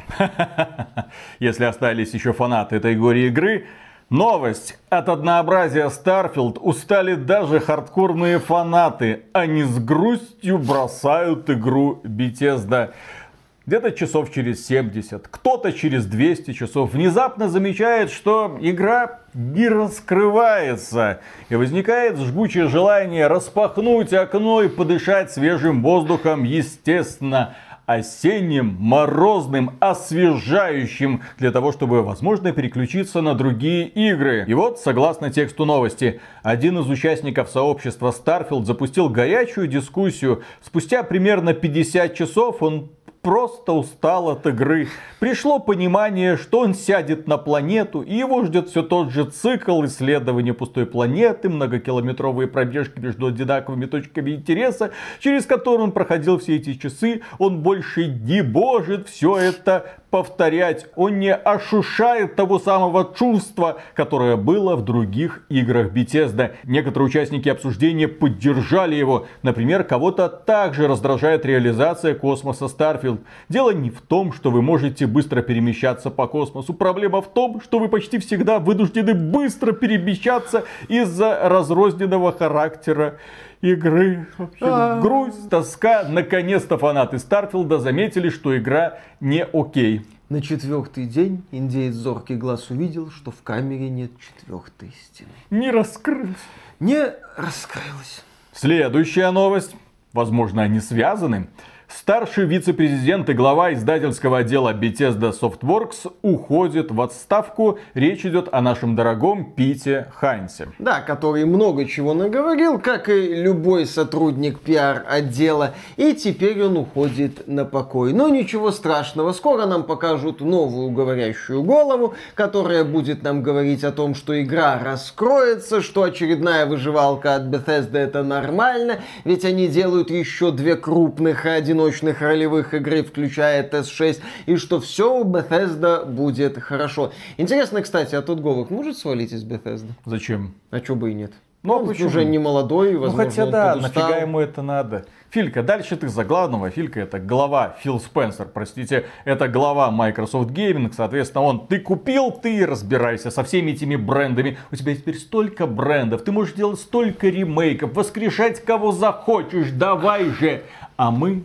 Если остались еще фанаты этой горе-игры... Новость. От однообразия Starfield устали даже хардкорные фанаты. Они с грустью бросают игру Bethesda. Где-то часов через 70, кто-то через 200 часов внезапно замечает, что игра не раскрывается. И возникает жгучее желание распахнуть окно и подышать свежим воздухом, естественно, осенним, морозным, освежающим, для того, чтобы, возможно, переключиться на другие игры. И вот, согласно тексту новости, один из участников сообщества Starfield запустил горячую дискуссию. Спустя примерно 50 часов он просто устал от игры. Пришло понимание, что он сядет на планету, и его ждет все тот же цикл исследования пустой планеты, многокилометровые пробежки между одинаковыми точками интереса, через которые он проходил все эти часы. Он больше не может все это повторять. Он не ощущает того самого чувства, которое было в других играх Bethesda. Некоторые участники обсуждения поддержали его. Например, кого-то также раздражает реализация космоса Starfield. Дело не в том, что вы можете быстро перемещаться по космосу. Проблема в том, что вы почти всегда вынуждены быстро перемещаться из-за разрозненного характера игры. В общем, грусть, тоска. Наконец-то фанаты Старфилда заметили, что игра не окей. На 4-й день индеец зоркий глаз увидел, что в камере нет 4-й стены. Не раскрылась. Следующая новость. Возможно, они связаны. Старший вице-президент и глава издательского отдела Bethesda Softworks уходит в отставку. Речь идет о нашем дорогом Пите Хайнсе. Да, который много чего наговорил, как и любой сотрудник пиар-отдела. И теперь он уходит на покой. Но ничего страшного, скоро нам покажут новую говорящую голову, которая будет нам говорить о том, что игра раскроется, что очередная выживалка от Bethesda это нормально, ведь они делают еще две крупных одиночных ролевых игры, включая TS6, и что все у Bethesda будет хорошо. Интересно, кстати, а Тодд Говард может свалить из Bethesda? Зачем? А чё бы и нет. Но ну, почему? Уже не молодой, возможно, ну, хотя да, нафига ему это надо. Филька, дальше ты за главного. Филька — это глава, Фил Спенсер, простите, это глава Microsoft Gaming. Соответственно, он, ты купил, ты разбирайся со всеми этими брендами. У тебя теперь столько брендов, ты можешь делать столько ремейков, воскрешать кого захочешь, давай же. А мы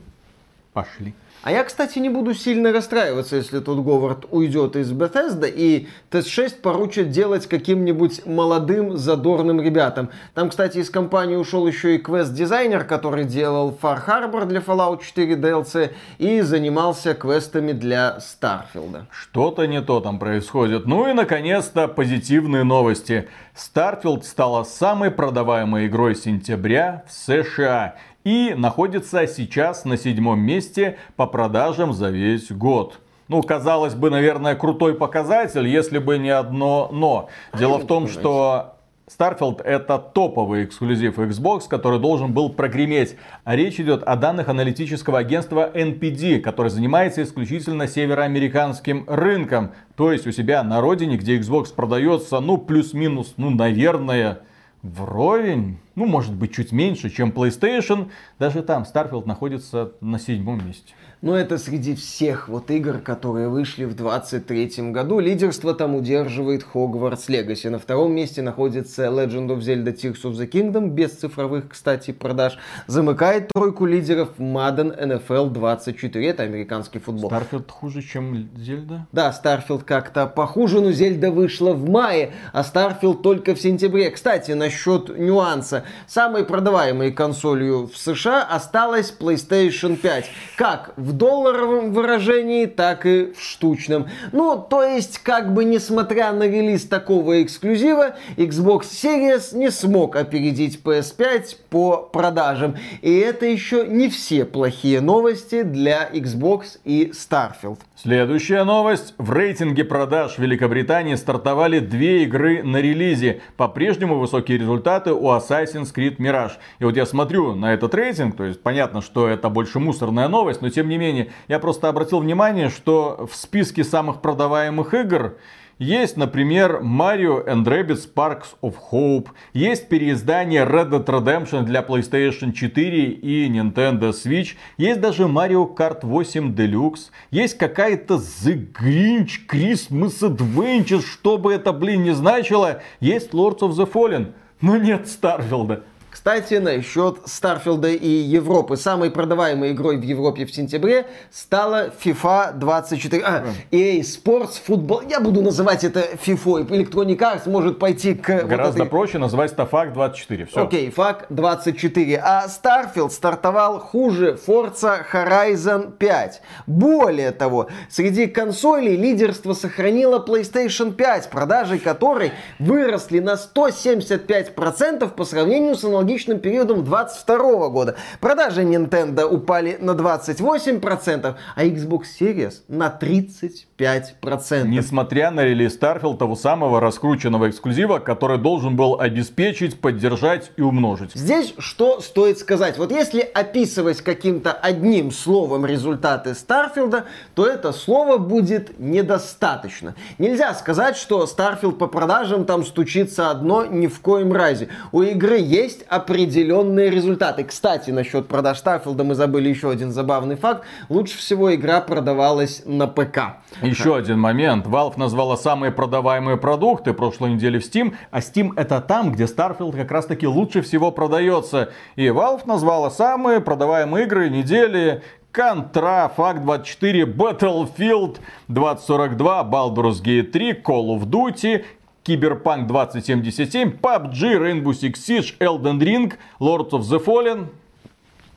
пошли. А я, кстати, не буду сильно расстраиваться, если Тодд Говард уйдет из Bethesda и TS6 поручат делать каким-нибудь молодым, задорным ребятам. Там, кстати, из компании ушел еще и квест-дизайнер, который делал Far Harbor для Fallout 4 DLC и занимался квестами для Starfield. Что-то не то там происходит. Ну и, наконец-то, позитивные новости. Starfield стала самой продаваемой игрой сентября в США. И находится сейчас на 7-м месте по продажам за весь год. Ну, казалось бы, наверное, крутой показатель, если бы не одно но. Дело в том, что Starfield — это топовый эксклюзив Xbox, который должен был прогреметь. А речь идет о данных аналитического агентства NPD, который занимается исключительно североамериканским рынком. То есть у себя на родине, где Xbox продается, ну, плюс-минус, ну, наверное, вровень, ну, может быть, чуть меньше, чем PlayStation. Даже там Starfield находится на 7-м месте. Но это среди всех вот игр, которые вышли в 2023 году. Лидерство там удерживает Hogwarts Legacy. На 2-м месте находится Legend of Zelda Tears of the Kingdom, без цифровых, кстати, продаж. Замыкает тройку лидеров Madden NFL 24. Это американский футбол. Starfield хуже, чем Zelda? Да, Starfield как-то похуже, но Zelda вышла в мае, а Starfield только в сентябре. Кстати, насчет нюанса. Самой продаваемой консолью в США осталась PlayStation 5. Как в долларовом выражении, так и в штучном. Ну, то есть, как бы несмотря на релиз такого эксклюзива, Xbox Series не смог опередить PS5 по продажам. И это еще не все плохие новости для Xbox и Starfield. Следующая новость. В рейтинге продаж Великобритании стартовали 2 игры на релизе. По-прежнему высокие результаты у Assassin's Creed Mirage. И вот я смотрю на этот рейтинг, то есть понятно, что это больше мусорная новость, но тем не менее, я просто обратил внимание, что в списке самых продаваемых игр есть, например, Mario and Rabbids Sparks of Hope. Есть переиздание Red Dead Redemption для PlayStation 4 и Nintendo Switch. Есть даже Mario Kart 8 Deluxe. Есть какая-то The Grinch Christmas Adventure, что бы это, блин, не значило. Есть Lords of the Fallen. Но нет Starfield'а. Кстати, насчет Старфилда и Европы. Самой продаваемой игрой в Европе в сентябре стала FIFA 24. EA Sports Football. Я буду называть это FIFA. Electronic Arts может пойти к... Гораздо вот проще назвать это FAC 24. Все. Окей, FAC 24. А Старфилд стартовал хуже Forza Horizon 5. Более того, среди консолей лидерство сохранила PlayStation 5, продажи которой выросли на 175% по сравнению с аналогичным периодом 2022 года. Продажи Nintendo упали на 28%, а Xbox Series на 35%. Несмотря на релиз Starfield, того самого раскрученного эксклюзива, который должен был обеспечить, поддержать и умножить. Здесь что стоит сказать? Вот если описывать каким-то одним словом результаты Starfield'а, то это слово будет недостаточно. Нельзя сказать, что Starfield по продажам там стучится одно ни в коем разе. У игры есть определенные результаты. Кстати, насчет продаж Starfield'а мы забыли еще один забавный факт. Лучше всего игра продавалась на ПК. Еще один момент. Valve назвала самые продаваемые продукты прошлой недели в Steam, а Steam — это там, где Starfield как раз таки лучше всего продается. И Valve назвала самые продаваемые игры недели: Contra, FAC 24, Battlefield 2042, Baldur's Gate 3, Call of Duty, Cyberpunk 2077, PUBG, Rainbow Six Siege, Elden Ring, Lords of the Fallen.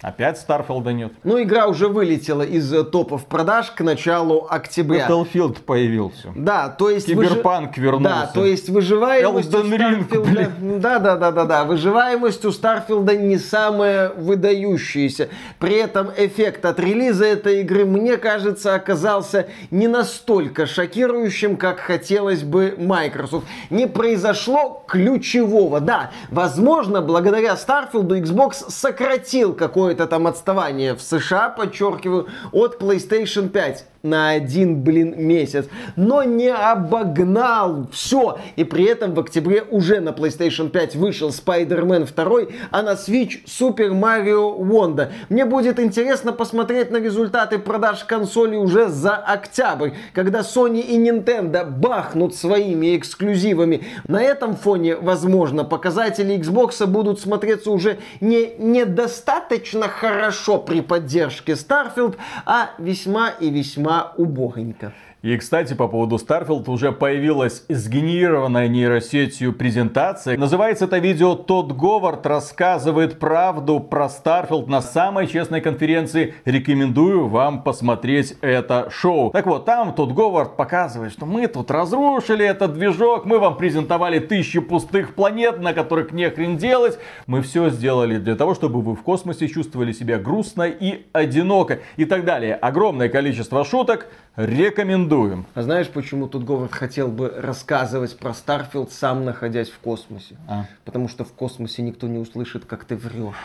Опять Старфилда нет. Ну, игра уже вылетела из топов продаж к началу октября. Battlefield появился. Да, то есть... Киберпанк вернулся. Да, то есть выживаемость у Старфилда... Да. Выживаемость у Старфилда не самая выдающаяся. При этом эффект от релиза этой игры, мне кажется, оказался не настолько шокирующим, как хотелось бы Microsoft. Не произошло ключевого. Да, возможно, благодаря Старфилду Xbox сократил какое-то там отставание в США, подчеркиваю, от PlayStation 5. на один, месяц, но не обогнал все. И при этом в октябре уже на PlayStation 5 вышел Спайдермен 2, а на Switch Super Mario Wonder. Мне будет интересно посмотреть на результаты продаж консолей уже за октябрь, когда Sony и Nintendo бахнут своими эксклюзивами. На этом фоне, возможно, показатели Xbox будут смотреться уже не недостаточно хорошо при поддержке Starfield, а весьма и весьма убогонько. И, кстати, по поводу Starfield уже появилась сгенерированная нейросетью презентация. Называется это видео «Тодд Говард рассказывает правду про Starfield» на самой честной конференции. Рекомендую вам посмотреть это шоу. Так вот, там Тодд Говард показывает, что мы тут разрушили этот движок, мы вам презентовали 1000 пустых планет, на которых нехрен делать. Мы все сделали для того, чтобы вы в космосе чувствовали себя грустно и одиноко и так далее. Огромное количество шуток. Рекомендуем. А знаешь, почему Тодд Говард хотел бы рассказывать про Starfield, сам находясь в космосе? Потому что в космосе никто не услышит, как ты врешь.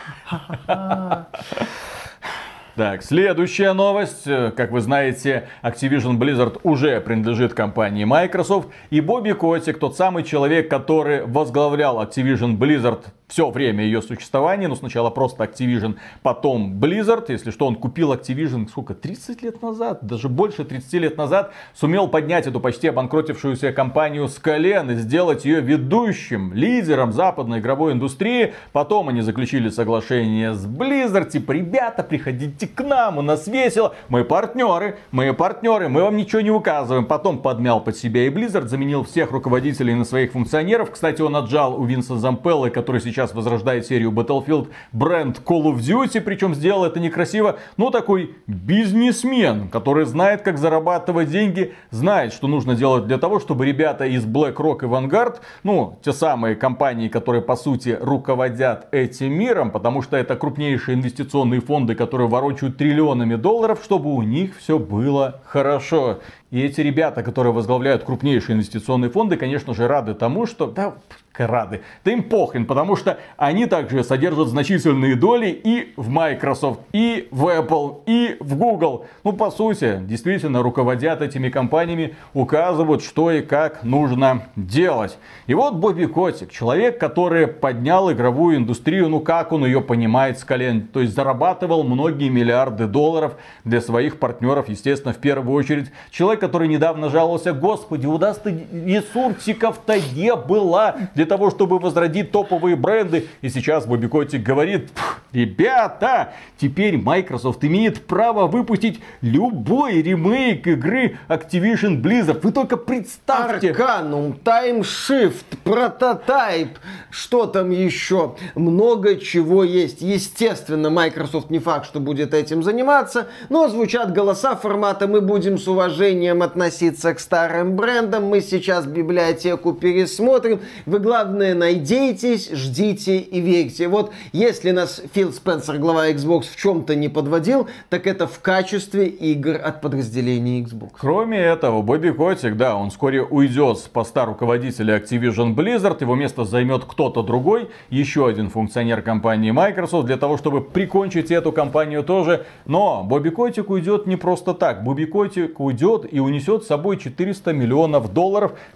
Так, следующая новость. Как вы знаете, Activision Blizzard уже принадлежит компании Microsoft. И Бобби Котик, тот самый человек, который возглавлял Activision Blizzard все время ее существования. Но сначала просто Activision, потом Blizzard. Если что, он купил Activision, сколько, 30 лет назад? Даже больше 30 лет назад. Сумел поднять эту почти обанкротившуюся компанию с колен и сделать ее ведущим, лидером западной игровой индустрии. Потом они заключили соглашение с Blizzard. Типа, ребята, приходите к нам, у нас весело, мы партнеры, мы вам ничего не указываем. Потом подмял под себя и Blizzard, заменил всех руководителей на своих функционеров. Кстати, он отжал у Винса Зампеллы, который сейчас возрождает серию Battlefield, бренд Call of Duty, причем сделал это некрасиво. Но такой бизнесмен, который знает, как зарабатывать деньги, знает, что нужно делать для того, чтобы ребята из BlackRock и Vanguard, ну, те самые компании, которые по сути руководят этим миром, потому что это крупнейшие инвестиционные фонды, которые воруют триллионами долларов, чтобы у них все было хорошо. И эти ребята, которые возглавляют крупнейшие инвестиционные фонды, конечно же, рады тому, что... Да, рады. Да им похрен, потому что они также содержат значительные доли и в Microsoft, и в Apple, и в Google. Ну, по сути, действительно руководят этими компаниями, указывают, что и как нужно делать. И вот Бобби Котик, человек, который поднял игровую индустрию, ну, как он ее понимает, с колен. То есть, зарабатывал многие миллиарды долларов для своих партнеров, естественно, в первую очередь. Человек, который недавно жаловался: господи, у нас ресурсиков-то не было для того, чтобы возродить топовые бренды. И сейчас Бобби Котик говорит: ребята, теперь Microsoft имеет право выпустить любой ремейк игры Activision Blizzard. Вы только представьте. Арканум, Таймшифт, Прототайп, что там еще? Много чего есть. Естественно, Microsoft не факт, что будет этим заниматься, но звучат голоса формата: мы будем с уважением относиться к старым брендам, мы сейчас библиотеку пересмотрим, вы, главное, надейтесь, ждите и верьте. Вот если нас Фил Спенсер, глава Xbox, в чем-то не подводил, так это в качестве игр от подразделения Xbox. Кроме этого, Бобби Котик, да, он вскоре уйдет с поста руководителя Activision Blizzard, его место займет кто-то другой, еще один функционер компании Microsoft, для того, чтобы прикончить эту компанию тоже. Но Бобби Котик уйдет не просто так. Бобби Котик уйдет и унесет с собой $400 миллионов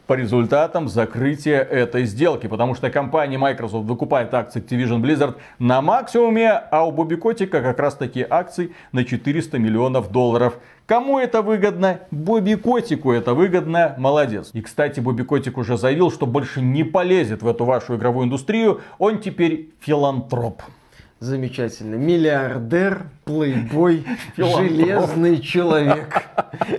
по результатам закрытия этой сделки. Потому что компания Microsoft выкупает акции Activision Blizzard на максимуме, а у Бобби Котика как раз таки акций на $400 миллионов. Кому это выгодно? Бобби Котику это выгодно. Молодец. И, кстати, Бобби Котик уже заявил, что больше не полезет в эту вашу игровую индустрию. Он теперь филантроп. Замечательно. Миллиардер, плейбой, железный человек.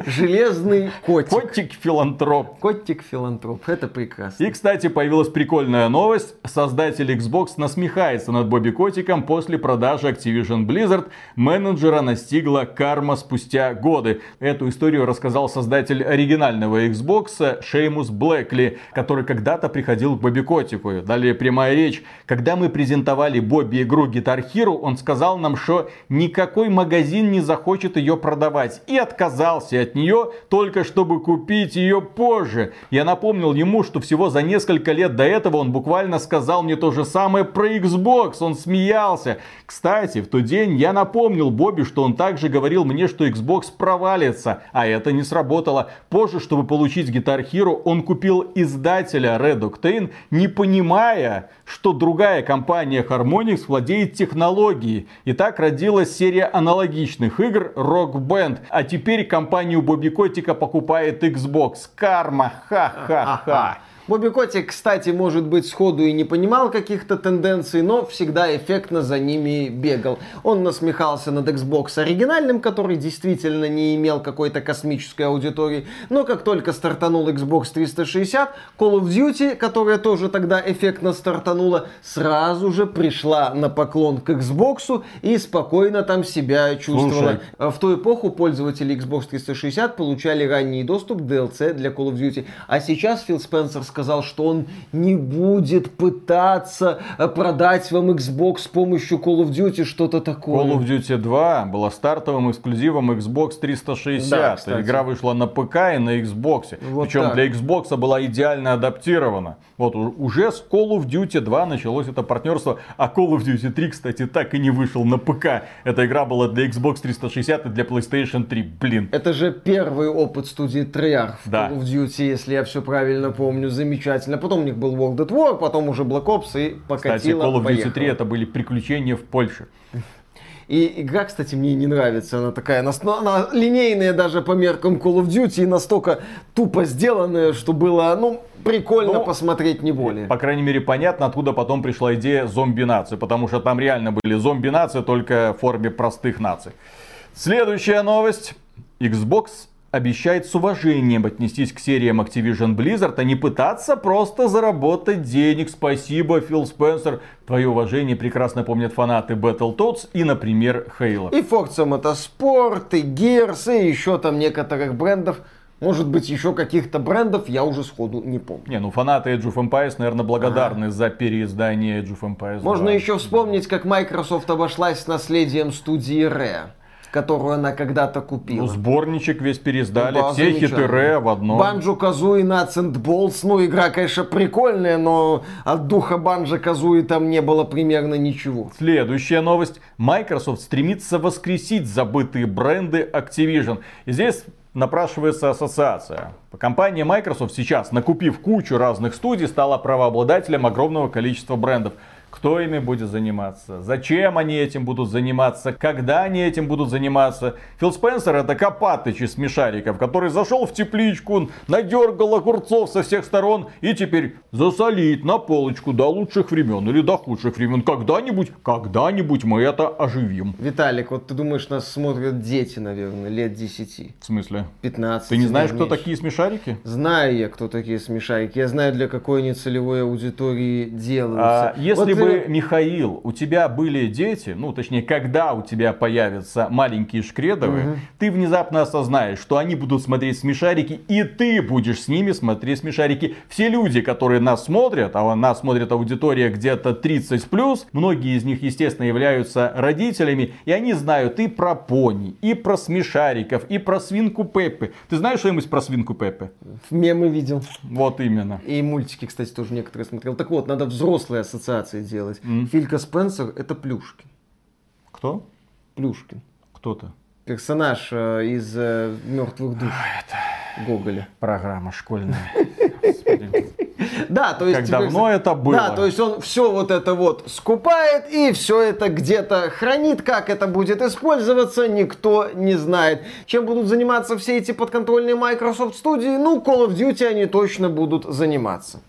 Железный котик. Котик-филантроп. Котик-филантроп. Это прекрасно. И, кстати, появилась прикольная новость. Создатель Xbox насмехается над Бобби Котиком после продажи Activision Blizzard. Менеджера настигла карма спустя годы. Эту историю рассказал создатель оригинального Xbox Шеймус Блэкли, который когда-то приходил к Бобби Котику. Далее прямая речь. Когда мы презентовали Бобби игру Guitar Guitar Hero, он сказал нам, что никакой магазин не захочет ее продавать. И отказался от нее, только чтобы купить ее позже. Я напомнил ему, что всего за несколько лет до этого он буквально сказал мне то же самое про Xbox. Он смеялся. Кстати, в тот день я напомнил Бобби, что он также говорил мне, что Xbox провалится. А это не сработало. Позже, чтобы получить Guitar Hero, он купил издателя Red Octane, не понимая, что другая компания Harmonix владеет технологией. И так родилась серия аналогичных игр Rock Band. А теперь компанию Бобби Котика покупает Xbox. Карма, ха-ха-ха. Бобби Котик, кстати, может быть, сходу и не понимал каких-то тенденций, но всегда эффектно за ними бегал. Он насмехался над Xbox оригинальным, который действительно не имел какой-то космической аудитории. Но как только стартанул Xbox 360, Call of Duty, которая тоже тогда эффектно стартанула, сразу же пришла на поклон к Xbox и спокойно там себя чувствовала. Слушай. В ту эпоху пользователи Xbox 360 получали ранний доступ к DLC для Call of Duty. А сейчас Фил Спенсер сказал, что он не будет пытаться продать вам Xbox с помощью Call of Duty, что-то такое. Call of Duty 2 была стартовым эксклюзивом Xbox 360. Да, игра вышла на ПК и на Xbox. Вот. Причем так для Xbox была идеально адаптирована. Вот уже с Call of Duty 2 началось это партнерство. А Call of Duty 3, кстати, так и не вышел на ПК. Эта игра была для Xbox 360 и для PlayStation 3. Блин. Это же первый опыт студии Treyarch в Call of Duty, если я все правильно помню. Замечательно. Потом у них был World at War, потом уже Black Ops и покатило. Кстати, Call of Duty 3 это были приключения в Польше. И игра, кстати, мне не нравится. Она такая, она линейная даже по меркам Call of Duty, и настолько тупо сделанная, что было, ну, прикольно посмотреть, не более. По крайней мере, понятно, откуда потом пришла идея зомби-нации, потому что там реально были зомби-нации, только в форме простых наций. Следующая новость. Xbox обещает с уважением отнестись к сериям Activision Blizzard, а не пытаться просто заработать денег. Спасибо, Фил Спенсер. Твое уважение прекрасно помнят фанаты Battletoads и, например, Halo. И Forza Motorsport, и Gears, и еще там некоторых брендов. Может быть, еще каких-то брендов, я уже сходу не помню. Не, ну фанаты Age of Empires, наверное, благодарны за переиздание Age of Empires. Можно еще вспомнить, как Microsoft обошлась с наследием студии Rare, которую она когда-то купила. Ну, сборничек весь переиздали, да, все хиты Ре в одном. Банджо-Казуи, Nuts and Bolts. Ну, игра, конечно, прикольная, но от духа Банджо-Казуи там не было примерно ничего. Следующая новость. Microsoft стремится воскресить забытые бренды Activision. И здесь напрашивается ассоциация. Компания Microsoft сейчас, накупив кучу разных студий, стала правообладателем огромного количества брендов. Кто ими будет заниматься? Зачем они этим будут заниматься? Когда они этим будут заниматься? Фил Спенсер — это Копатыч из Смешариков, который зашел в тепличку, надергал огурцов со всех сторон и теперь засолит на полочку до лучших времен или до худших времен. Когда-нибудь, когда-нибудь мы это оживим. Виталик, вот ты думаешь, нас смотрят дети, наверное, лет 10. В смысле? 15. Ты не знаешь, кто такие Смешарики? Знаю я, кто такие Смешарики. Я знаю, для какой нецелевой аудитории делаются. Если Михаил, у тебя были дети, ну точнее, когда у тебя появятся маленькие шкредовые, ты внезапно осознаешь, что они будут смотреть Смешарики, и ты будешь с ними смотреть Смешарики. Все люди, которые нас смотрят, а нас смотрит аудитория где-то 30+, многие из них, естественно, являются родителями, и они знают и про пони, и про Смешариков, и про свинку Пеппи. Ты знаешь что-нибудь про свинку Пеппи? Мемы видел. Вот именно. И мультики, кстати, тоже некоторые смотрел. Так вот, надо взрослые ассоциации делать. Филька Спенсер — это Плюшкин. Кто? Плюшкин. Кто-то? Персонаж из «Мертвых душ». Это Гоголя. Программа школьная. Да, то есть... Как давно это было. Да, то есть он все вот это вот скупает и все это где-то хранит. Как это будет использоваться, никто не знает. Чем будут заниматься все эти подконтрольные Microsoft студии? Ну, Call of Duty они точно будут заниматься.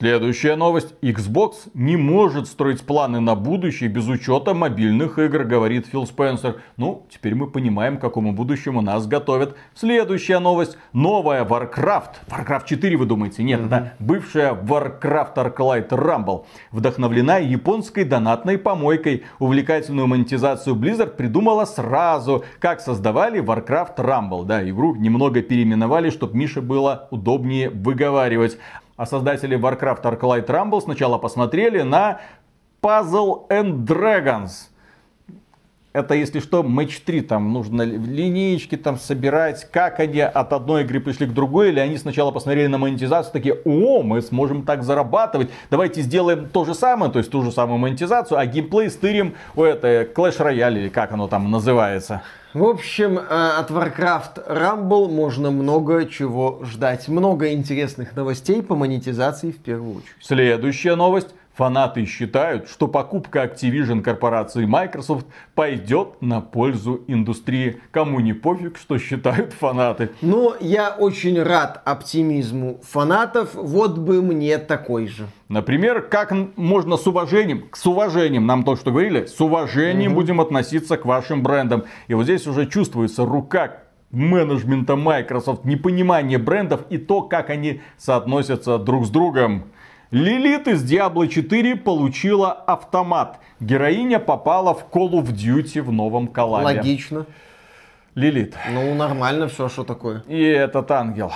Следующая новость. Xbox не может строить планы на будущее без учета мобильных игр, говорит Фил Спенсер. Ну, теперь мы понимаем, к какому будущему нас готовят. Следующая новость. Новая Warcraft. Warcraft 4, вы думаете? Нет, это бывшая Warcraft Arclight Rumble. Вдохновлена японской донатной помойкой. Увлекательную монетизацию Blizzard придумала сразу, как создавали Warcraft Rumble. Да, игру немного переименовали, чтобы Мише было удобнее выговаривать. А создатели Warcraft Arclight Rumble сначала посмотрели на Puzzle and Dragons. Это, если что, матч 3, там нужно линеечки там собирать, как они от одной игры пришли к другой, или они сначала посмотрели на монетизацию, такие, о, мы сможем так зарабатывать, давайте сделаем то же самое, то есть ту же самую монетизацию, а геймплей стырим у этой Clash Royale, или как оно там называется. В общем, от Warcraft Rumble можно много чего ждать, много интересных новостей по монетизации в первую очередь. Следующая новость. Фанаты считают, что покупка Activision корпорации Microsoft пойдет на пользу индустрии. Кому не пофиг, что считают фанаты. Но я очень рад оптимизму фанатов, вот бы мне такой же. Например, как можно с уважением, нам то, что говорили, с уважением будем относиться к вашим брендам. И вот здесь уже чувствуется рука менеджмента Microsoft, непонимание брендов и то, как они соотносятся друг с другом. Лилит из Diablo 4 получила автомат. Героиня попала в Call of Duty в новом коллабе. Логично. Лилит. Ну, нормально все, что такое. И этот ангел.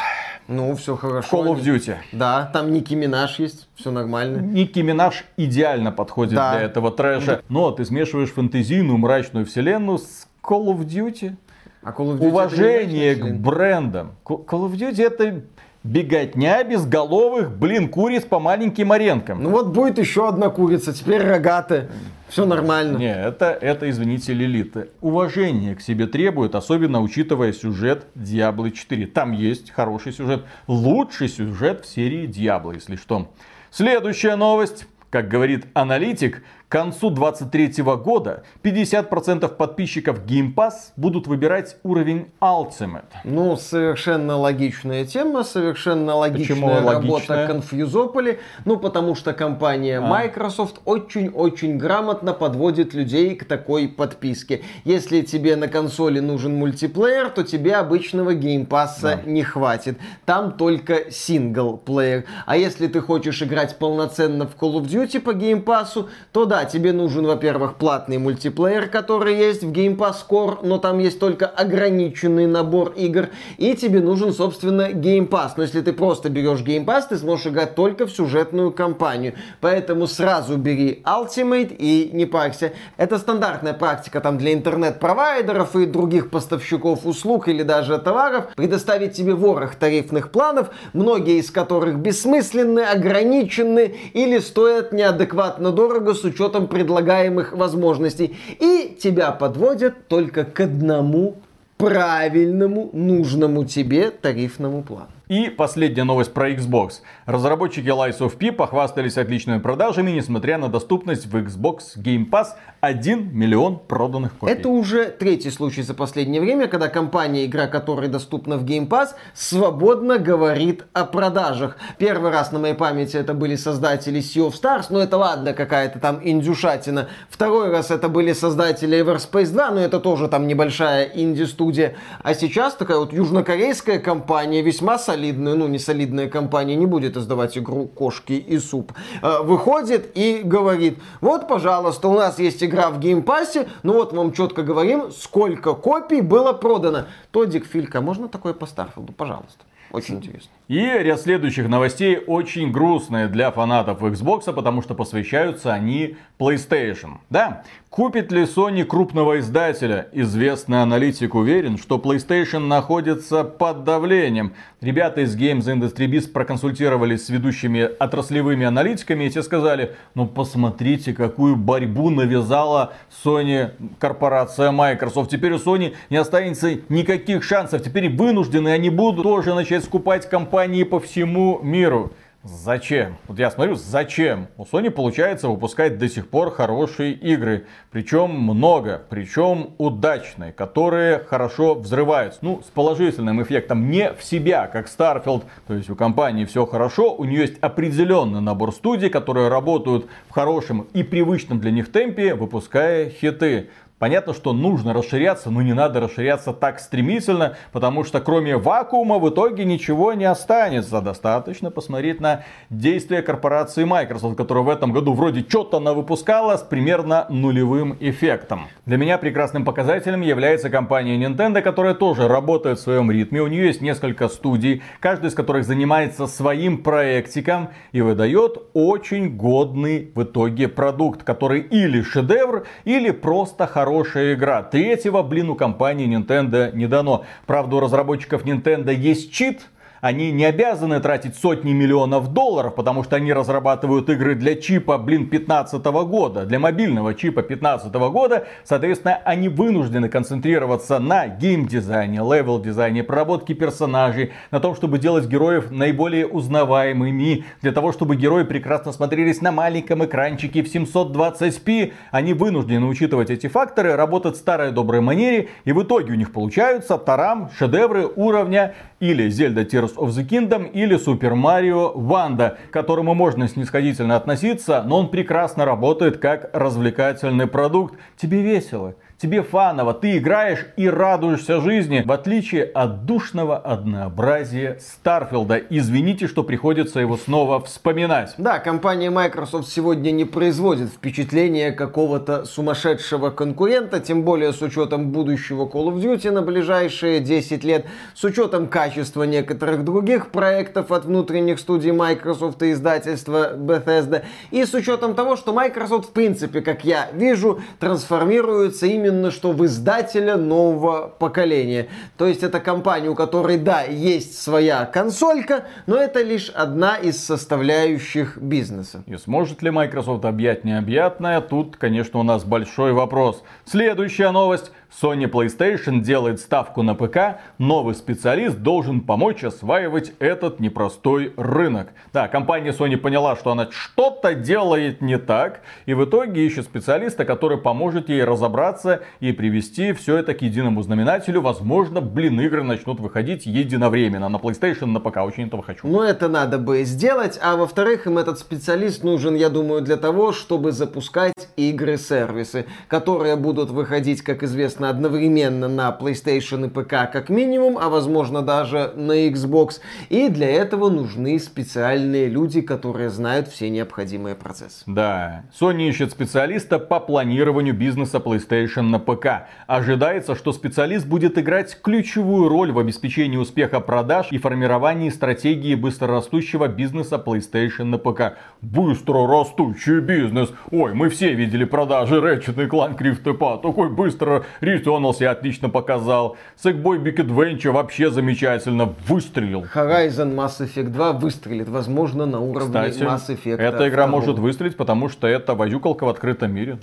Ну, все хорошо. Call of Duty. Да, там Ники Минаж есть, все нормально. Ники Минаж идеально подходит для этого трэша. Но ты смешиваешь фэнтезийную мрачную вселенную с Call of Duty. А Call of Duty — уважение к брендам. Call of Duty — это... беготня безголовых, блин, куриц по маленьким аренкам. Ну вот будет еще одна курица, теперь рогатая. Все нормально. Не, это извините, Лилиты. Уважение к себе требует, особенно учитывая сюжет Diablo 4. Там есть хороший сюжет, лучший сюжет в серии Diablo, если что. Следующая новость. Как говорит аналитик, к концу 2023 года 50% подписчиков Game Pass будут выбирать уровень Ultimate. Ну, совершенно логичная тема, совершенно логичная работа Конфьюзополи. Ну, потому что компания Microsoft очень-очень грамотно подводит людей к такой подписке. Если тебе на консоли нужен мультиплеер, то тебе обычного Game Pass'а не хватит. Там только синглплеер. А если ты хочешь играть полноценно в Call of Duty по Game Pass'у, то да, тебе нужен, во-первых, платный мультиплеер, который есть в Game Pass Core, но там есть только ограниченный набор игр, и тебе нужен, собственно, Game Pass. Но если ты просто берешь Game Pass, ты сможешь играть только в сюжетную кампанию. Поэтому сразу бери Ultimate и не парься. Это стандартная практика там для интернет-провайдеров и других поставщиков услуг или даже товаров, предоставить тебе ворох тарифных планов, многие из которых бессмысленны, ограничены или стоят неадекватно дорого с учетом предлагаемых возможностей. И тебя подводят только к одному правильному, нужному тебе тарифному плану. И последняя новость про Xbox. Разработчики Lies of P похвастались отличными продажами, несмотря на доступность в Xbox Game Pass 1 миллион проданных копий. Это уже третий случай за последнее время, когда компания, игра которой доступна в Game Pass, свободно говорит о продажах. Первый раз на моей памяти это были создатели Sea of Stars, но это ладно, какая-то там индюшатина. Второй раз это были создатели Everspace 2, но это тоже там небольшая инди-студия. А сейчас такая вот южнокорейская компания, весьма солидная, ну не солидная компания, не будет издавать игру «Кошки и суп», выходит и говорит: вот, пожалуйста, у нас есть игра в геймпассе, ну вот вам четко говорим, сколько копий было продано. Тодик, Филька, можно такое по Старфилду, пожалуйста? Очень интересно. И ряд следующих новостей очень грустные для фанатов Xbox, потому что посвящаются они PlayStation. Да, купит ли Sony крупного издателя? Известный аналитик уверен, что PlayStation находится под давлением. Ребята из Games Industry Biz проконсультировались с ведущими отраслевыми аналитиками, и те сказали: ну посмотрите, какую борьбу навязала Sony корпорация Microsoft. Теперь у Sony не останется никаких шансов. Теперь вынуждены они будут тоже начать скупать компании по всему миру. Зачем? Вот я смотрю, зачем? У Sony получается выпускать до сих пор хорошие игры. Причем много, причем удачные, которые хорошо взрываются. Ну, с положительным эффектом, не в себя, как Starfield. То есть у компании все хорошо, у нее есть определенный набор студий, которые работают в хорошем и привычном для них темпе, выпуская хиты. Понятно, что нужно расширяться, но не надо расширяться так стремительно, потому что кроме вакуума в итоге ничего не останется. Достаточно посмотреть на действия корпорации Microsoft, которая в этом году вроде что-то она выпускала с примерно нулевым эффектом. Для меня прекрасным показателем является компания Nintendo, которая тоже работает в своем ритме. У нее есть несколько студий, каждая из которых занимается своим проектиком и выдает очень годный в итоге продукт, который или шедевр, или просто хорошая игра. Третьего, блин, у компании Nintendo не дано. Правда, у разработчиков Nintendo есть чит. Они не обязаны тратить сотни миллионов долларов, потому что они разрабатывают игры для чипа, блин, 15-го года, для мобильного чипа 15-го года. Соответственно, они вынуждены концентрироваться на геймдизайне, левел-дизайне, проработке персонажей, на том, чтобы делать героев наиболее узнаваемыми, для того, чтобы герои прекрасно смотрелись на маленьком экранчике в 720p. Они вынуждены учитывать эти факторы, работать в старой доброй манере, и в итоге у них получаются тарам, шедевры уровня или Zelda Tears of the Kingdom, или Super Mario Wonder, к которому можно снисходительно относиться, но он прекрасно работает как развлекательный продукт. Тебе весело, тебе фаново, ты играешь и радуешься жизни, в отличие от душного однообразия Старфилда. Извините, что приходится его снова вспоминать. Да, компания Microsoft сегодня не производит впечатление какого-то сумасшедшего конкурента, тем более с учетом будущего Call of Duty на ближайшие 10 лет, с учетом качества некоторых других проектов от внутренних студий Microsoft и издательства Bethesda, и с учетом того, что Microsoft, в принципе, как я вижу, трансформируется именно что в издателя нового поколения. То есть это компания, у которой, да, есть своя консолька, но это лишь одна из составляющих бизнеса. И сможет ли Microsoft объять необъятное? Тут, конечно, у нас большой вопрос. Следующая новость. Sony PlayStation делает ставку на ПК. Новый специалист должен помочь осваивать этот непростой рынок. Да, компания Sony поняла, что она что-то делает не так. И в итоге ищет специалиста, который поможет ей разобраться и привести все это к единому знаменателю. Возможно, блин, игры начнут выходить единовременно. На PlayStation, на ПК. Очень этого хочу. Ну, это надо бы сделать. А во-вторых, им этот специалист нужен, я думаю, для того, чтобы запускать игры-сервисы, которые будут выходить, как известно, одновременно на PlayStation и ПК как минимум, а возможно даже на Xbox. И для этого нужны специальные люди, которые знают все необходимые процессы. Да, Sony ищет специалиста по планированию бизнеса PlayStation на ПК. Ожидается, что специалист будет играть ключевую роль в обеспечении успеха продаж и формировании стратегии быстрорастущего бизнеса PlayStation на ПК. Быстрорастущий бизнес. Ой, мы все видели продажи Ratchet & Clank Rift Apart. Такой быстро... Returnal себя отлично показал. Sackboy Big Adventure вообще замечательно выстрелил. Horizon Mass Effect 2 выстрелит, возможно, на уровне Mass Effect. Эта игра может выстрелить, потому что это возюкалка в открытом мире.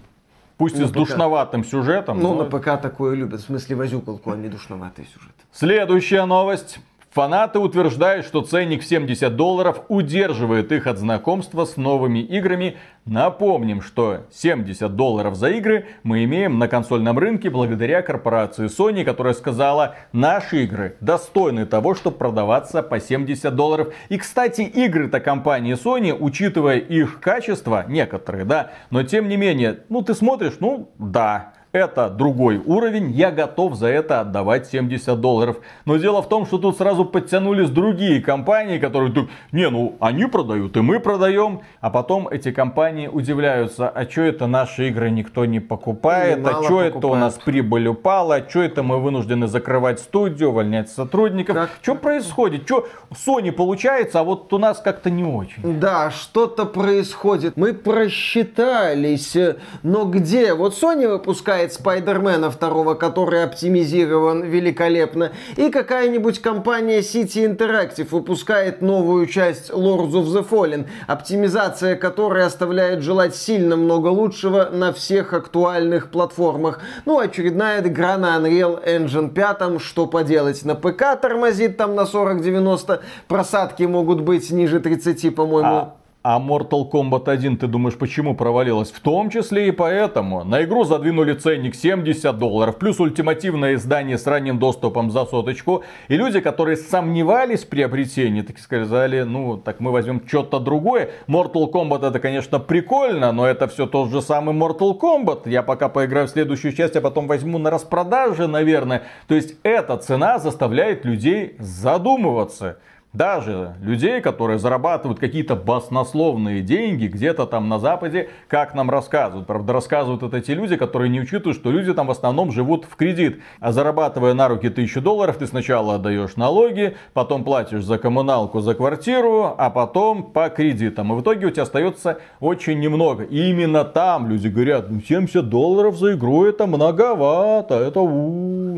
Пусть и с душноватым сюжетом. Но на ПК такое любят. В смысле возюкалку, а не душноватый сюжет. Следующая новость. Фанаты утверждают, что ценник в $70 удерживает их от знакомства с новыми играми. Напомним, что $70 за игры мы имеем на консольном рынке благодаря корпорации Sony, которая сказала, наши игры достойны того, чтобы продаваться по $70. И, кстати, игры-то компании Sony, учитывая их качество, некоторые, да, но тем не менее, ну ты смотришь, ну да. Это другой уровень, я готов за это отдавать $70. Но дело в том, что тут сразу подтянулись другие компании, которые думают, не, ну они продают и мы продаем. А потом эти компании удивляются, а что это наши игры никто не покупает, а что это у нас прибыль упала, а что это мы вынуждены закрывать студию, увольнять сотрудников. Что происходит? Что Sony получается, а вот у нас как-то не очень. Да, что-то происходит. Мы просчитались, но где? Вот Sony выпускает Спайдермена 2, который оптимизирован великолепно. И какая-нибудь компания City Interactive выпускает новую часть Lords of the Fallen, оптимизация которой оставляет желать сильно много лучшего на всех актуальных платформах. Ну, очередная игра на Unreal Engine 5, что поделать, на ПК тормозит там на 4090, просадки могут быть ниже 30, по-моему. А Mortal Kombat 1, ты думаешь, почему провалилась? В том числе и поэтому. На игру задвинули ценник $70, плюс ультимативное издание с ранним доступом за соточку. И люди, которые сомневались в приобретении, так сказали, ну, так мы возьмем что-то другое. Mortal Kombat это, конечно, прикольно, но это все тот же самый Mortal Kombat. Я пока поиграю в следующую часть, а потом возьму на распродаже, наверное. То есть, эта цена заставляет людей задумываться. Даже людей, которые зарабатывают какие-то баснословные деньги где-то там на Западе, как нам рассказывают. Правда, рассказывают это те люди, которые не учитывают, что люди там в основном живут в кредит. А зарабатывая на руки $1000, ты сначала отдаешь налоги, потом платишь за коммуналку, за квартиру, а потом по кредитам. И в итоге у тебя остается очень немного. И именно там люди говорят, ну $70 за игру это многовато, это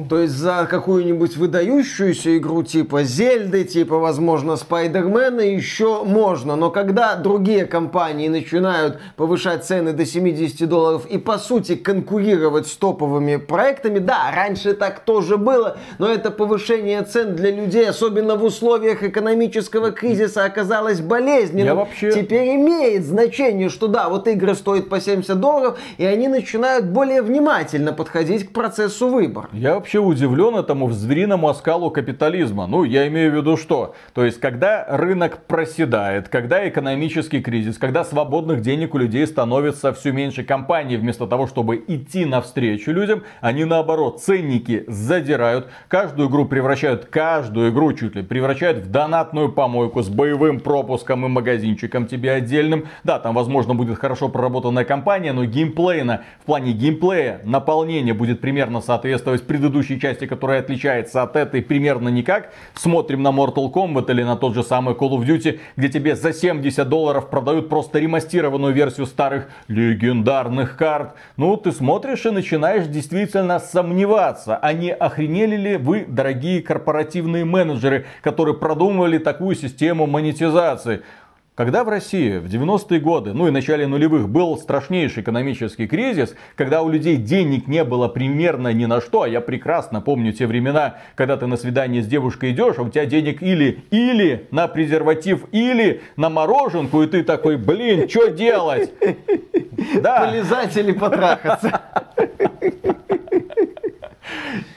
То есть за какую-нибудь выдающуюся игру типа Зельды, типа возможно, Спайдермена еще можно. Но когда другие компании начинают повышать цены до $70 и, по сути, конкурировать с топовыми проектами, да, раньше так тоже было, но это повышение цен для людей, особенно в условиях экономического кризиса, оказалось болезненным. Теперь имеет значение, что да, вот игры стоят по $70, и они начинают более внимательно подходить к процессу выбора. Я вообще удивлен этому звериному оскалу капитализма. Ну, я имею в виду, что? То есть, когда рынок проседает, когда экономический кризис, когда свободных денег у людей становится все меньше, компаний вместо того, чтобы идти навстречу людям, они наоборот ценники задирают, каждую игру превращают, чуть ли превращают в донатную помойку с боевым пропуском и магазинчиком тебе отдельным. Да, там возможно будет хорошо проработанная кампания, но геймплейно, в плане геймплея наполнение будет примерно соответствовать предыдущей части, которая отличается от этой примерно никак. Смотрим на Mortal Kombat или на тот же самый Call of Duty, где тебе за $70 продают просто ремастированную версию старых легендарных карт. Ну, ты смотришь и начинаешь действительно сомневаться, а не охренели ли вы, дорогие корпоративные менеджеры, которые продумывали такую систему монетизации. Когда в России в 90-е годы, ну и начале нулевых, был страшнейший экономический кризис, когда у людей денег не было примерно ни на что, а я прекрасно помню те времена, когда ты на свидание с девушкой идешь, а у тебя денег или на презерватив, или на мороженку, и ты такой, блин, что делать? Полизать или потрахаться?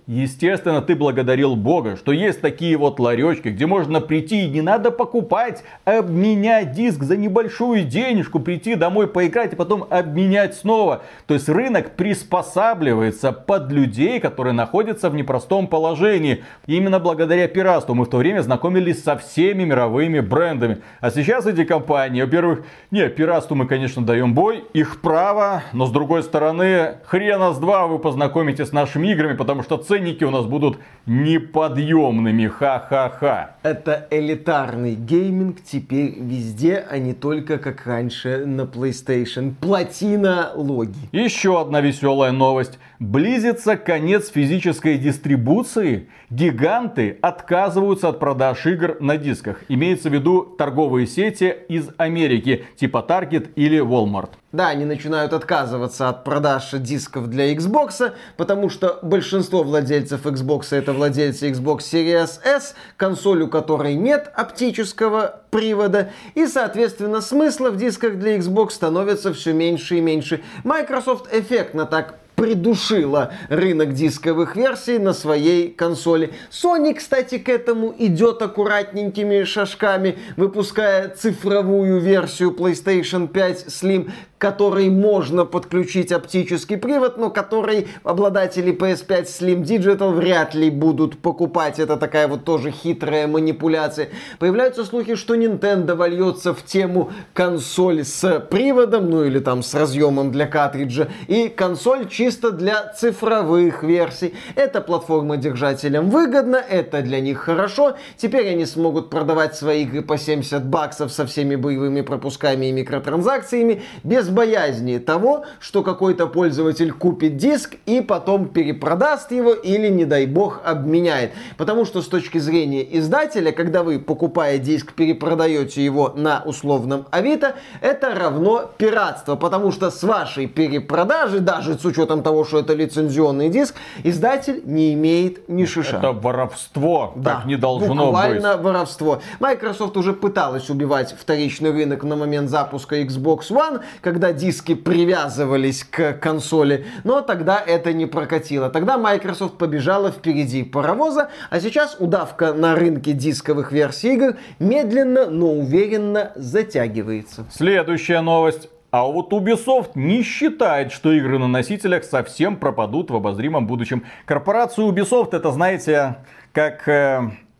Естественно, ты благодарил Бога, что есть такие вот ларечки, где можно прийти и не надо покупать, обменять диск за небольшую денежку, прийти домой поиграть и потом обменять снова. То есть рынок приспосабливается под людей, которые находятся в непростом положении. И именно благодаря пиратству мы в то время знакомились со всеми мировыми брендами. А сейчас эти компании, во-первых, пиратству мы, конечно, даем бой, их право, но с другой стороны, хрена с два вы познакомитесь с нашими играми, потому что ценники у нас будут неподъемными, ха-ха-ха. Это элитарный гейминг теперь везде, а не только, как раньше, на PlayStation. Платина логи. Еще одна веселая новость. Близится конец физической дистрибуции. Гиганты отказываются от продаж игр на дисках. Имеется в виду торговые сети из Америки, типа Target или Walmart. Да, они начинают отказываться от продаж дисков для Xbox, потому что большинство владельцев Xbox это владельцы Xbox Series S, консоль у которой нет оптического привода, и, соответственно, смысла в дисках для Xbox становится все меньше и меньше. Microsoft эффектно так придушила рынок дисковых версий на своей консоли. Sony, кстати, к этому идет аккуратненькими шажками, выпуская цифровую версию PlayStation 5 Slim, к которой можно подключить оптический привод, но который обладатели PS5 Slim Digital вряд ли будут покупать. Это такая вот тоже хитрая манипуляция. Появляются слухи, что Nintendo вольется в тему консоль с приводом, ну или там с разъемом для картриджа, и консоль чисто для цифровых версий. Это платформодержателям выгодно, это для них хорошо. Теперь они смогут продавать свои игры по $70 со всеми боевыми пропусками и микротранзакциями без боязни того, что какой-то пользователь купит диск и потом перепродаст его или, не дай бог, обменяет. Потому что с точки зрения издателя, когда вы, покупая диск, перепродаете его на условном Авито, это равно пиратство. Потому что с вашей перепродажи, даже с учетом того, что это лицензионный диск, издатель не имеет ни шиша. Это воровство. Да, так не должно буквально быть. Буквально воровство. Microsoft уже пыталась убивать вторичный рынок на момент запуска Xbox One, когда диски привязывались к консоли, но тогда это не прокатило. Тогда Microsoft побежала впереди паровоза, а сейчас удавка на рынке дисковых версий игр медленно, но уверенно затягивается. Следующая новость. А вот Ubisoft не считает, что игры на носителях совсем пропадут в обозримом будущем. Корпорацию Ubisoft это, знаете, как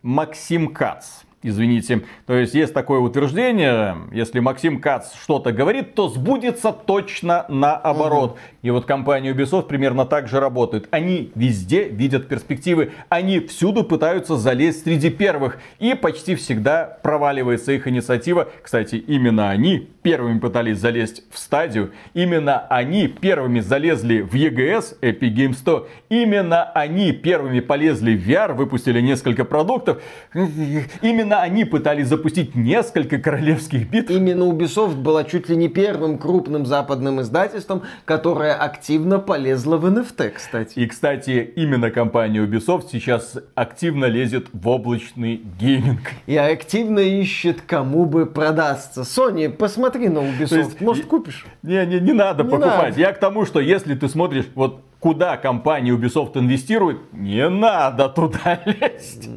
Максим Кац. Извините. То есть, есть такое утверждение, если Максим Кац что-то говорит, то сбудется точно наоборот. И вот компания Ubisoft примерно так же работает. Они везде видят перспективы. Они всюду пытаются залезть среди первых. И почти всегда проваливается их инициатива. Кстати, именно они первыми пытались залезть в стадию. Именно они первыми залезли в EGS, Epic Games 100. Именно они первыми полезли в VR, выпустили несколько продуктов. Именно они пытались запустить несколько королевских битв. Именно Ubisoft была чуть ли не первым крупным западным издательством, которое активно полезло в NFT, кстати. И, кстати, именно компания Ubisoft сейчас активно лезет в облачный гейминг. И активно ищет, кому бы продастся. Sony, посмотри на Ubisoft. Есть, может, купишь? Не надо не покупать. Надо. Я к тому, что если ты смотришь, вот куда компания Ubisoft инвестирует, не надо туда лезть.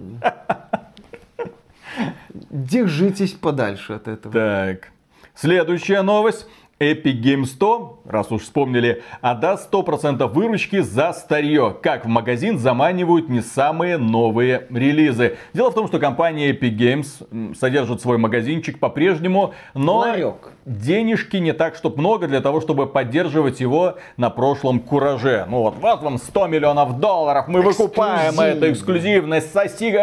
Держитесь подальше от этого. Так, следующая новость. Epic Games 100, раз уж вспомнили, отдаст 100% выручки за старье. Как в магазин заманивают не самые новые релизы. Дело в том, что компания Epic Games содержит свой магазинчик по-прежнему, но денежки не так, чтобы много, для того, чтобы поддерживать его на прошлом кураже. Ну вот, вот вам $100 миллионов, мы выкупаем эту эксклюзивность. Соси,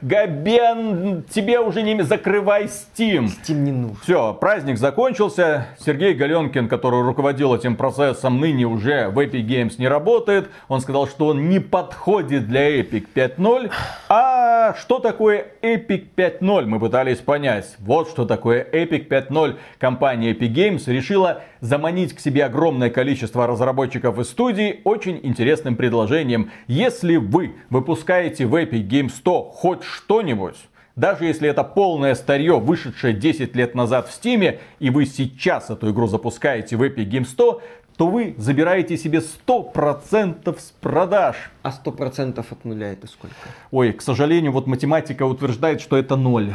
Габен, тебе уже не... Закрывай Steam. Steam не нужен. Все, праздник закончился. Сергей Галенкин, который руководил этим процессом, ныне уже в Epic Games не работает. Он сказал, что он не подходит для Epic 5.0. А что такое Epic 5.0? Мы пытались понять. Вот что такое Epic 5.0. Компания Epic Games решила заманить к себе огромное количество разработчиков из студии очень интересным предложением. Если вы выпускаете в Epic Games 100 хоть что-нибудь, даже если это полное старье, вышедшее 10 лет назад в Steam, и вы сейчас эту игру запускаете в Epic Games 100, то вы забираете себе 100% с продаж. А 100% от нуля это сколько? Ой, к сожалению, вот математика утверждает, что это 0.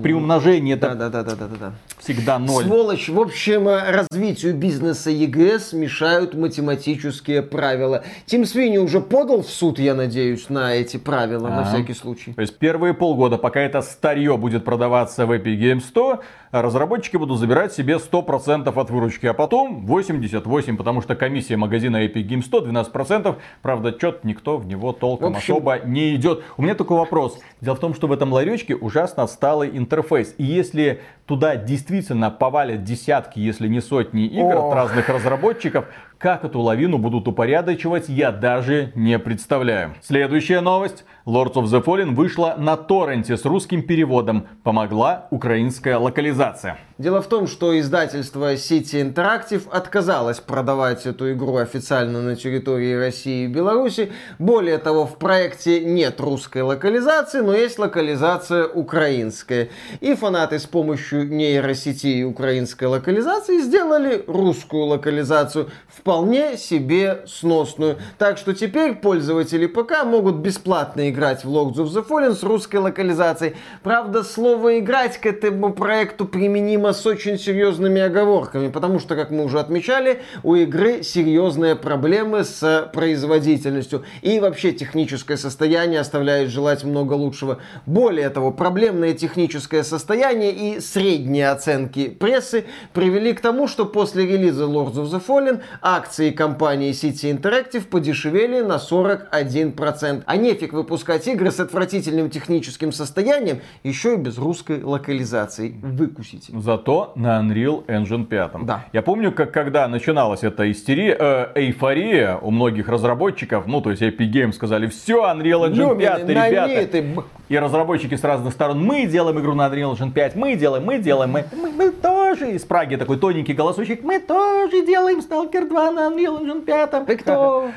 При умножении это всегда 0. Сволочь. В общем, развитию бизнеса EGS мешают математические правила. Тим Свини уже подал в суд, я надеюсь, на эти правила, на всякий случай. То есть первые полгода, пока это старье будет продаваться в Epic Games 100, разработчики будут забирать себе 100% от выручки, а потом 88%, потому что комиссия магазина Epic Games 100 12%. Правда, чет никто в него толком особо не идет. У меня такой вопрос. Дело в том, что в этом ларечке ужасно отсталый интерфейс. И если туда действительно повалят десятки, если не сотни игр от разных разработчиков, как эту лавину будут упорядочивать, я даже не представляю. Следующая новость. Lords of the Fallen вышла на торренте с русским переводом. Помогла украинская локализация. Дело в том, что издательство City Interactive отказалось продавать эту игру официально на территории России и Беларуси. Более того, в проекте нет русской локализации, но есть локализация украинская. И фанаты с помощью нейросети и украинской локализации сделали русскую локализацию, вполне себе сносную. Так что теперь пользователи ПК могут бесплатно играть в Lords of the Fallen с русской локализацией. Правда, слово «играть» к этому проекту применимо с очень серьезными оговорками, потому что, как мы уже отмечали, у игры серьезные проблемы с производительностью. И вообще техническое состояние оставляет желать много лучшего. Более того, проблемное техническое состояние и средние оценки прессы привели к тому, что после релиза Lords of the Fallen акции компании CT Interactive подешевели на 41%. А нефиг выпускать игры с отвратительным техническим состоянием, еще и без русской локализации. Выкусите. Зато на Unreal Engine 5. Да. Я помню, как когда начиналась эта эйфория у многих разработчиков, ну то есть Epic Games сказали, все, Unreal Engine 5, ребята. И разработчики с разных сторон, мы делаем игру на Unreal Engine 5, мы тоже. Из Праги такой тоненький голосочек, мы тоже делаем Сталкер 2 на Unreal Engine 5. Ты кто?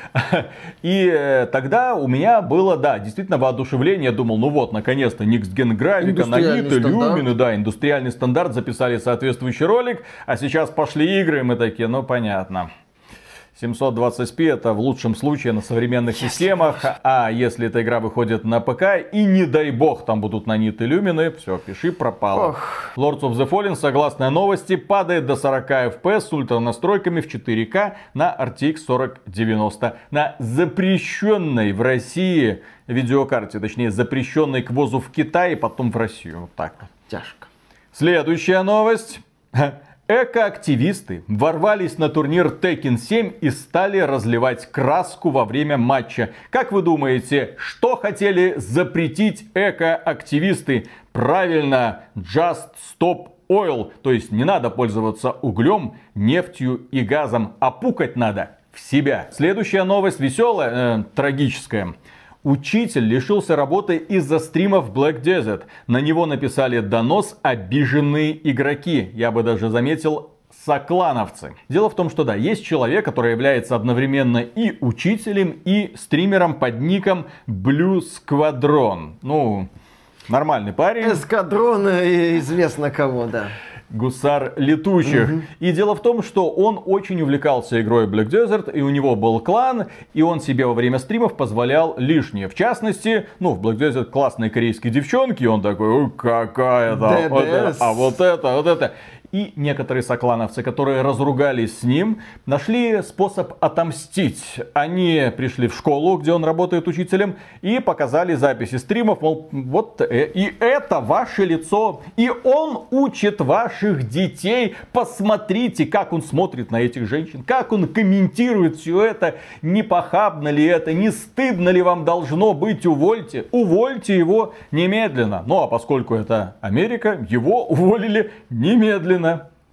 И тогда у меня было, да, действительно воодушевление. Я думал, ну вот, наконец-то, Next Gen графика, Navita, Lumina, да, индустриальный стандарт, записали соответствующий ролик, а сейчас пошли игры, и мы такие, ну понятно. 720p это в лучшем случае на современных системах, а если эта игра выходит на ПК и не дай бог там будут наниты люмины, все, пиши пропало. Ох. Lords of the Fallen, согласно новости, падает до 40 FPS с ультранастройками в 4К на RTX 4090 на запрещенной в России видеокарте, точнее запрещенной к ввозу в Китай и потом в Россию. Вот так. Тяжко. Следующая новость. Экоактивисты ворвались на турнир Tekken 7 и стали разливать краску во время матча. Как вы думаете, что хотели запретить экоактивисты? Правильно, Just Stop Oil. То есть не надо пользоваться углем, нефтью и газом, а пукать надо в себя. Следующая новость веселая, трагическая. Учитель лишился работы из-за стримов Black Desert. На него написали донос обиженные игроки. Я бы даже заметил, соклановцы. Дело в том, что да, есть человек, который является одновременно и учителем, и стримером под ником Blue Squadron. Ну, нормальный парень. Эскадрон известно кого, да. Гусар летучих. Угу. И дело в том, что он очень увлекался игрой Black Desert, и у него был клан, и он себе во время стримов позволял лишнее. В частности, ну, в Black Desert классные корейские девчонки, он такой, какая там, а вот это, вот это. И некоторые соклановцы, которые разругались с ним, нашли способ отомстить. Они пришли в школу, где он работает учителем, и показали записи стримов, мол, вот и это ваше лицо, и он учит ваших детей. Посмотрите, как он смотрит на этих женщин, как он комментирует все это, не похабно ли это, не стыдно ли вам должно быть, увольте его немедленно. Ну а поскольку это Америка, его уволили немедленно.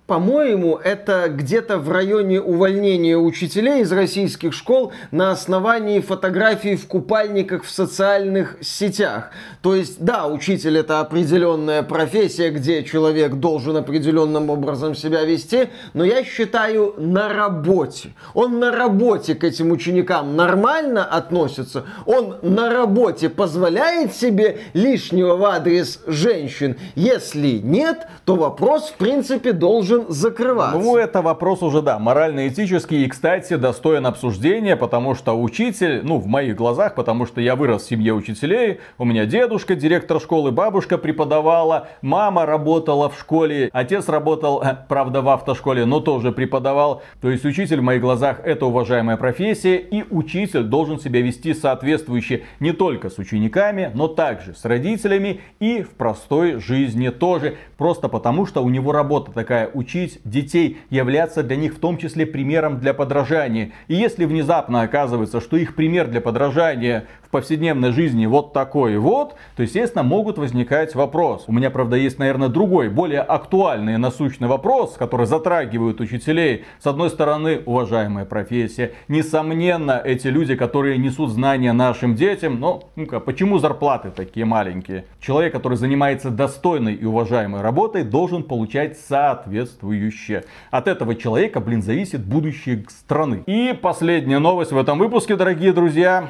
По-моему, это где-то в районе увольнения учителей из российских школ на основании фотографий в купальниках в социальных сетях. То есть, да, учитель это определенная профессия, где человек должен определенным образом себя вести, но я считаю, на работе. Он на работе к этим ученикам нормально относится, он на работе позволяет себе лишнего в адрес женщин. Если нет, то вопрос, в принципе, должен закрываться. Ну, это вопрос уже, да, морально-этический и, кстати, достоин обсуждения, потому что учитель, ну, в моих глазах, потому что я вырос в семье учителей, у меня дедушка, директор школы, бабушка преподавала, мама работала в школе, отец работал, правда, в автошколе, но тоже преподавал. То есть учитель в моих глазах это уважаемая профессия, и учитель должен себя вести соответствующе не только с учениками, но также с родителями и в простой жизни тоже. Просто потому, что у него работа такая, учить детей, являться для них в том числе примером для подражания. И если внезапно оказывается, что их пример для подражания в повседневной жизни вот такой вот, то, естественно, могут возникать вопросы. У меня, правда, есть, наверное, другой, более актуальный и насущный вопрос, который затрагивает учителей. С одной стороны, уважаемая профессия. Несомненно, эти люди, которые несут знания нашим детям, но ну-ка, почему зарплаты такие маленькие? Человек, который занимается достойной и уважаемой работой, должен получать соответствующее. От этого человека, блин, зависит будущее страны. И последняя новость в этом выпуске, дорогие друзья.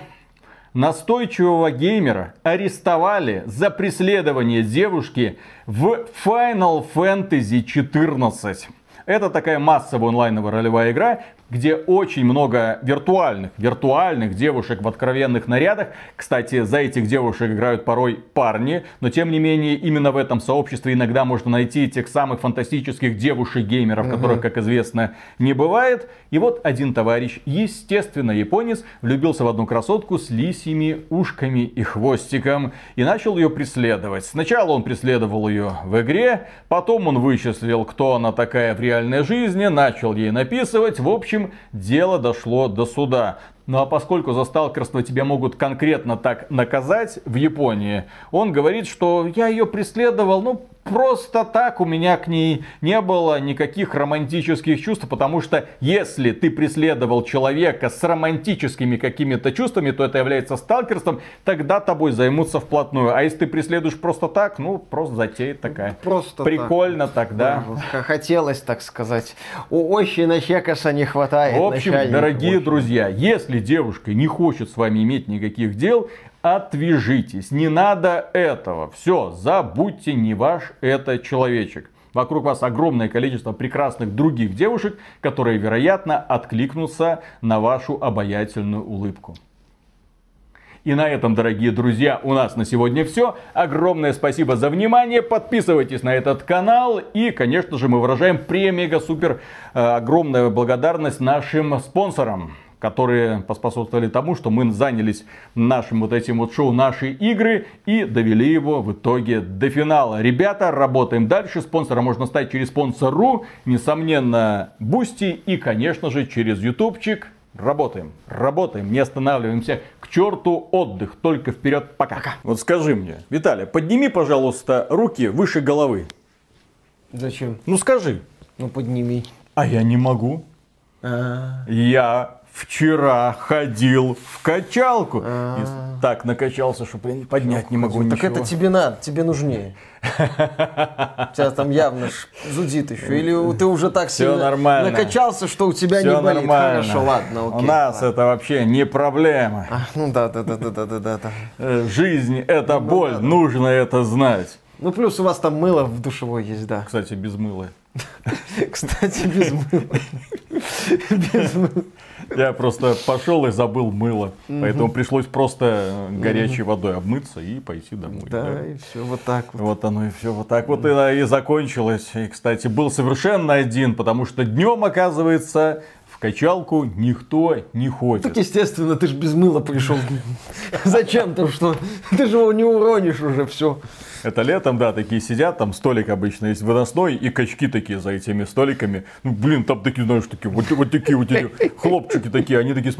Настойчивого геймера арестовали за преследование девушки в Final Fantasy 14. Это такая массовая онлайновая ролевая игра, где очень много виртуальных девушек в откровенных нарядах. Кстати, за этих девушек играют порой парни, но тем не менее именно в этом сообществе иногда можно найти тех самых фантастических девушек-геймеров, которых, как известно, не бывает. И вот один товарищ, естественно, японец, влюбился в одну красотку с лисьими ушками и хвостиком и начал ее преследовать. Сначала он преследовал ее в игре, потом он вычислил, кто она такая в реальной жизни, начал ей написывать, в общем, дело дошло до суда. Ну а поскольку за сталкерство тебя могут конкретно так наказать в Японии, он говорит, что я ее преследовал, просто так, у меня к ней не было никаких романтических чувств, потому что если ты преследовал человека с романтическими какими-то чувствами, то это является сталкерством, тогда тобой займутся вплотную. А если ты преследуешь просто так, просто затея такая. Просто прикольно тогда. Да, хотелось так сказать. У Ощина Чекаса не хватает. В общем, дорогие друзья, если девушка не хочет с вами иметь никаких дел, отвяжитесь, не надо этого. Все, забудьте, не ваш это человечек. Вокруг вас огромное количество прекрасных других девушек, которые, вероятно, откликнутся на вашу обаятельную улыбку. И на этом, дорогие друзья, у нас на сегодня все. Огромное спасибо за внимание. Подписывайтесь на этот канал. И, конечно же, мы выражаем премега-супер огромную благодарность нашим спонсорам, которые поспособствовали тому, что мы занялись нашим этим шоу, наши игры, и довели его в итоге до финала. Ребята, работаем дальше. Спонсором можно стать через спонсор.ру, несомненно, Бусти и, конечно же, через ютубчик. Работаем, не останавливаемся. К черту отдых, только вперед, пока. Вот скажи мне, Виталий, подними, пожалуйста, руки выше головы. Зачем? Скажи. Подними. А я не могу. Я вчера ходил в качалку. И так накачался, что поднять не могу ничего. Так это тебе надо, тебе нужнее. Тебя там явно зудит еще. Или ты уже так сильно накачался, что у тебя не болит. Хорошо, ладно, окей. У нас это вообще не проблема. Да. Жизнь это боль, нужно это знать. Плюс у вас там мыло в душевой есть, да. Кстати, без мыла. Я просто пошел и забыл мыло. Поэтому пришлось просто горячей водой обмыться и пойти домой. Да, и все вот так вот. Вот оно и все вот так вот и закончилось. И, кстати, был совершенно один, потому что днем, оказывается, в качалку никто не ходит. Так, естественно, ты же без мыла пришел. Зачем там что? Ты же его не уронишь уже, все. Это летом, да, такие сидят, там столик обычно есть выносной, и качки такие за этими столиками. Там такие, знаешь, такие, вот такие вот эти хлопчики такие, они такие с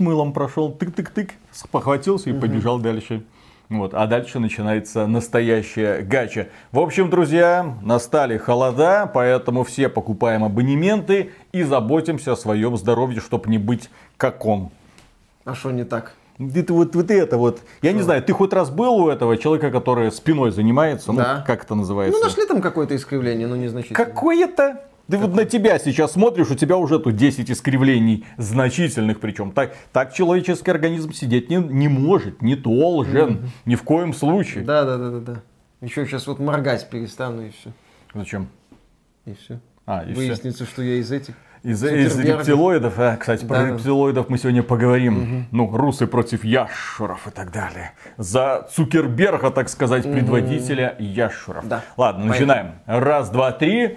мылом прошел, тык-тык-тык, похватился и побежал дальше. А дальше начинается настоящая гача. В общем, друзья, настали холода, поэтому все покупаем абонементы и заботимся о своем здоровье, чтобы не быть как он. А что не так? Я не знаю, ты хоть раз был у этого человека, который спиной занимается? Да. Как это называется? Нашли там какое-то искривление, незначительное. Какое-то? Ты на тебя сейчас смотришь, у тебя уже тут 10 искривлений значительных, причем так человеческий организм сидеть не может, не должен, ни в коем случае. Да. Еще сейчас вот моргать перестану и все. Зачем? И все. Выяснится, что я из этих. Из рептилоидов, кстати, про рептилоидов мы сегодня поговорим. Русы против ящуров и так далее. За Цукерберга, так сказать, предводителя ящуров. Ладно, начинаем. Раз, два, три.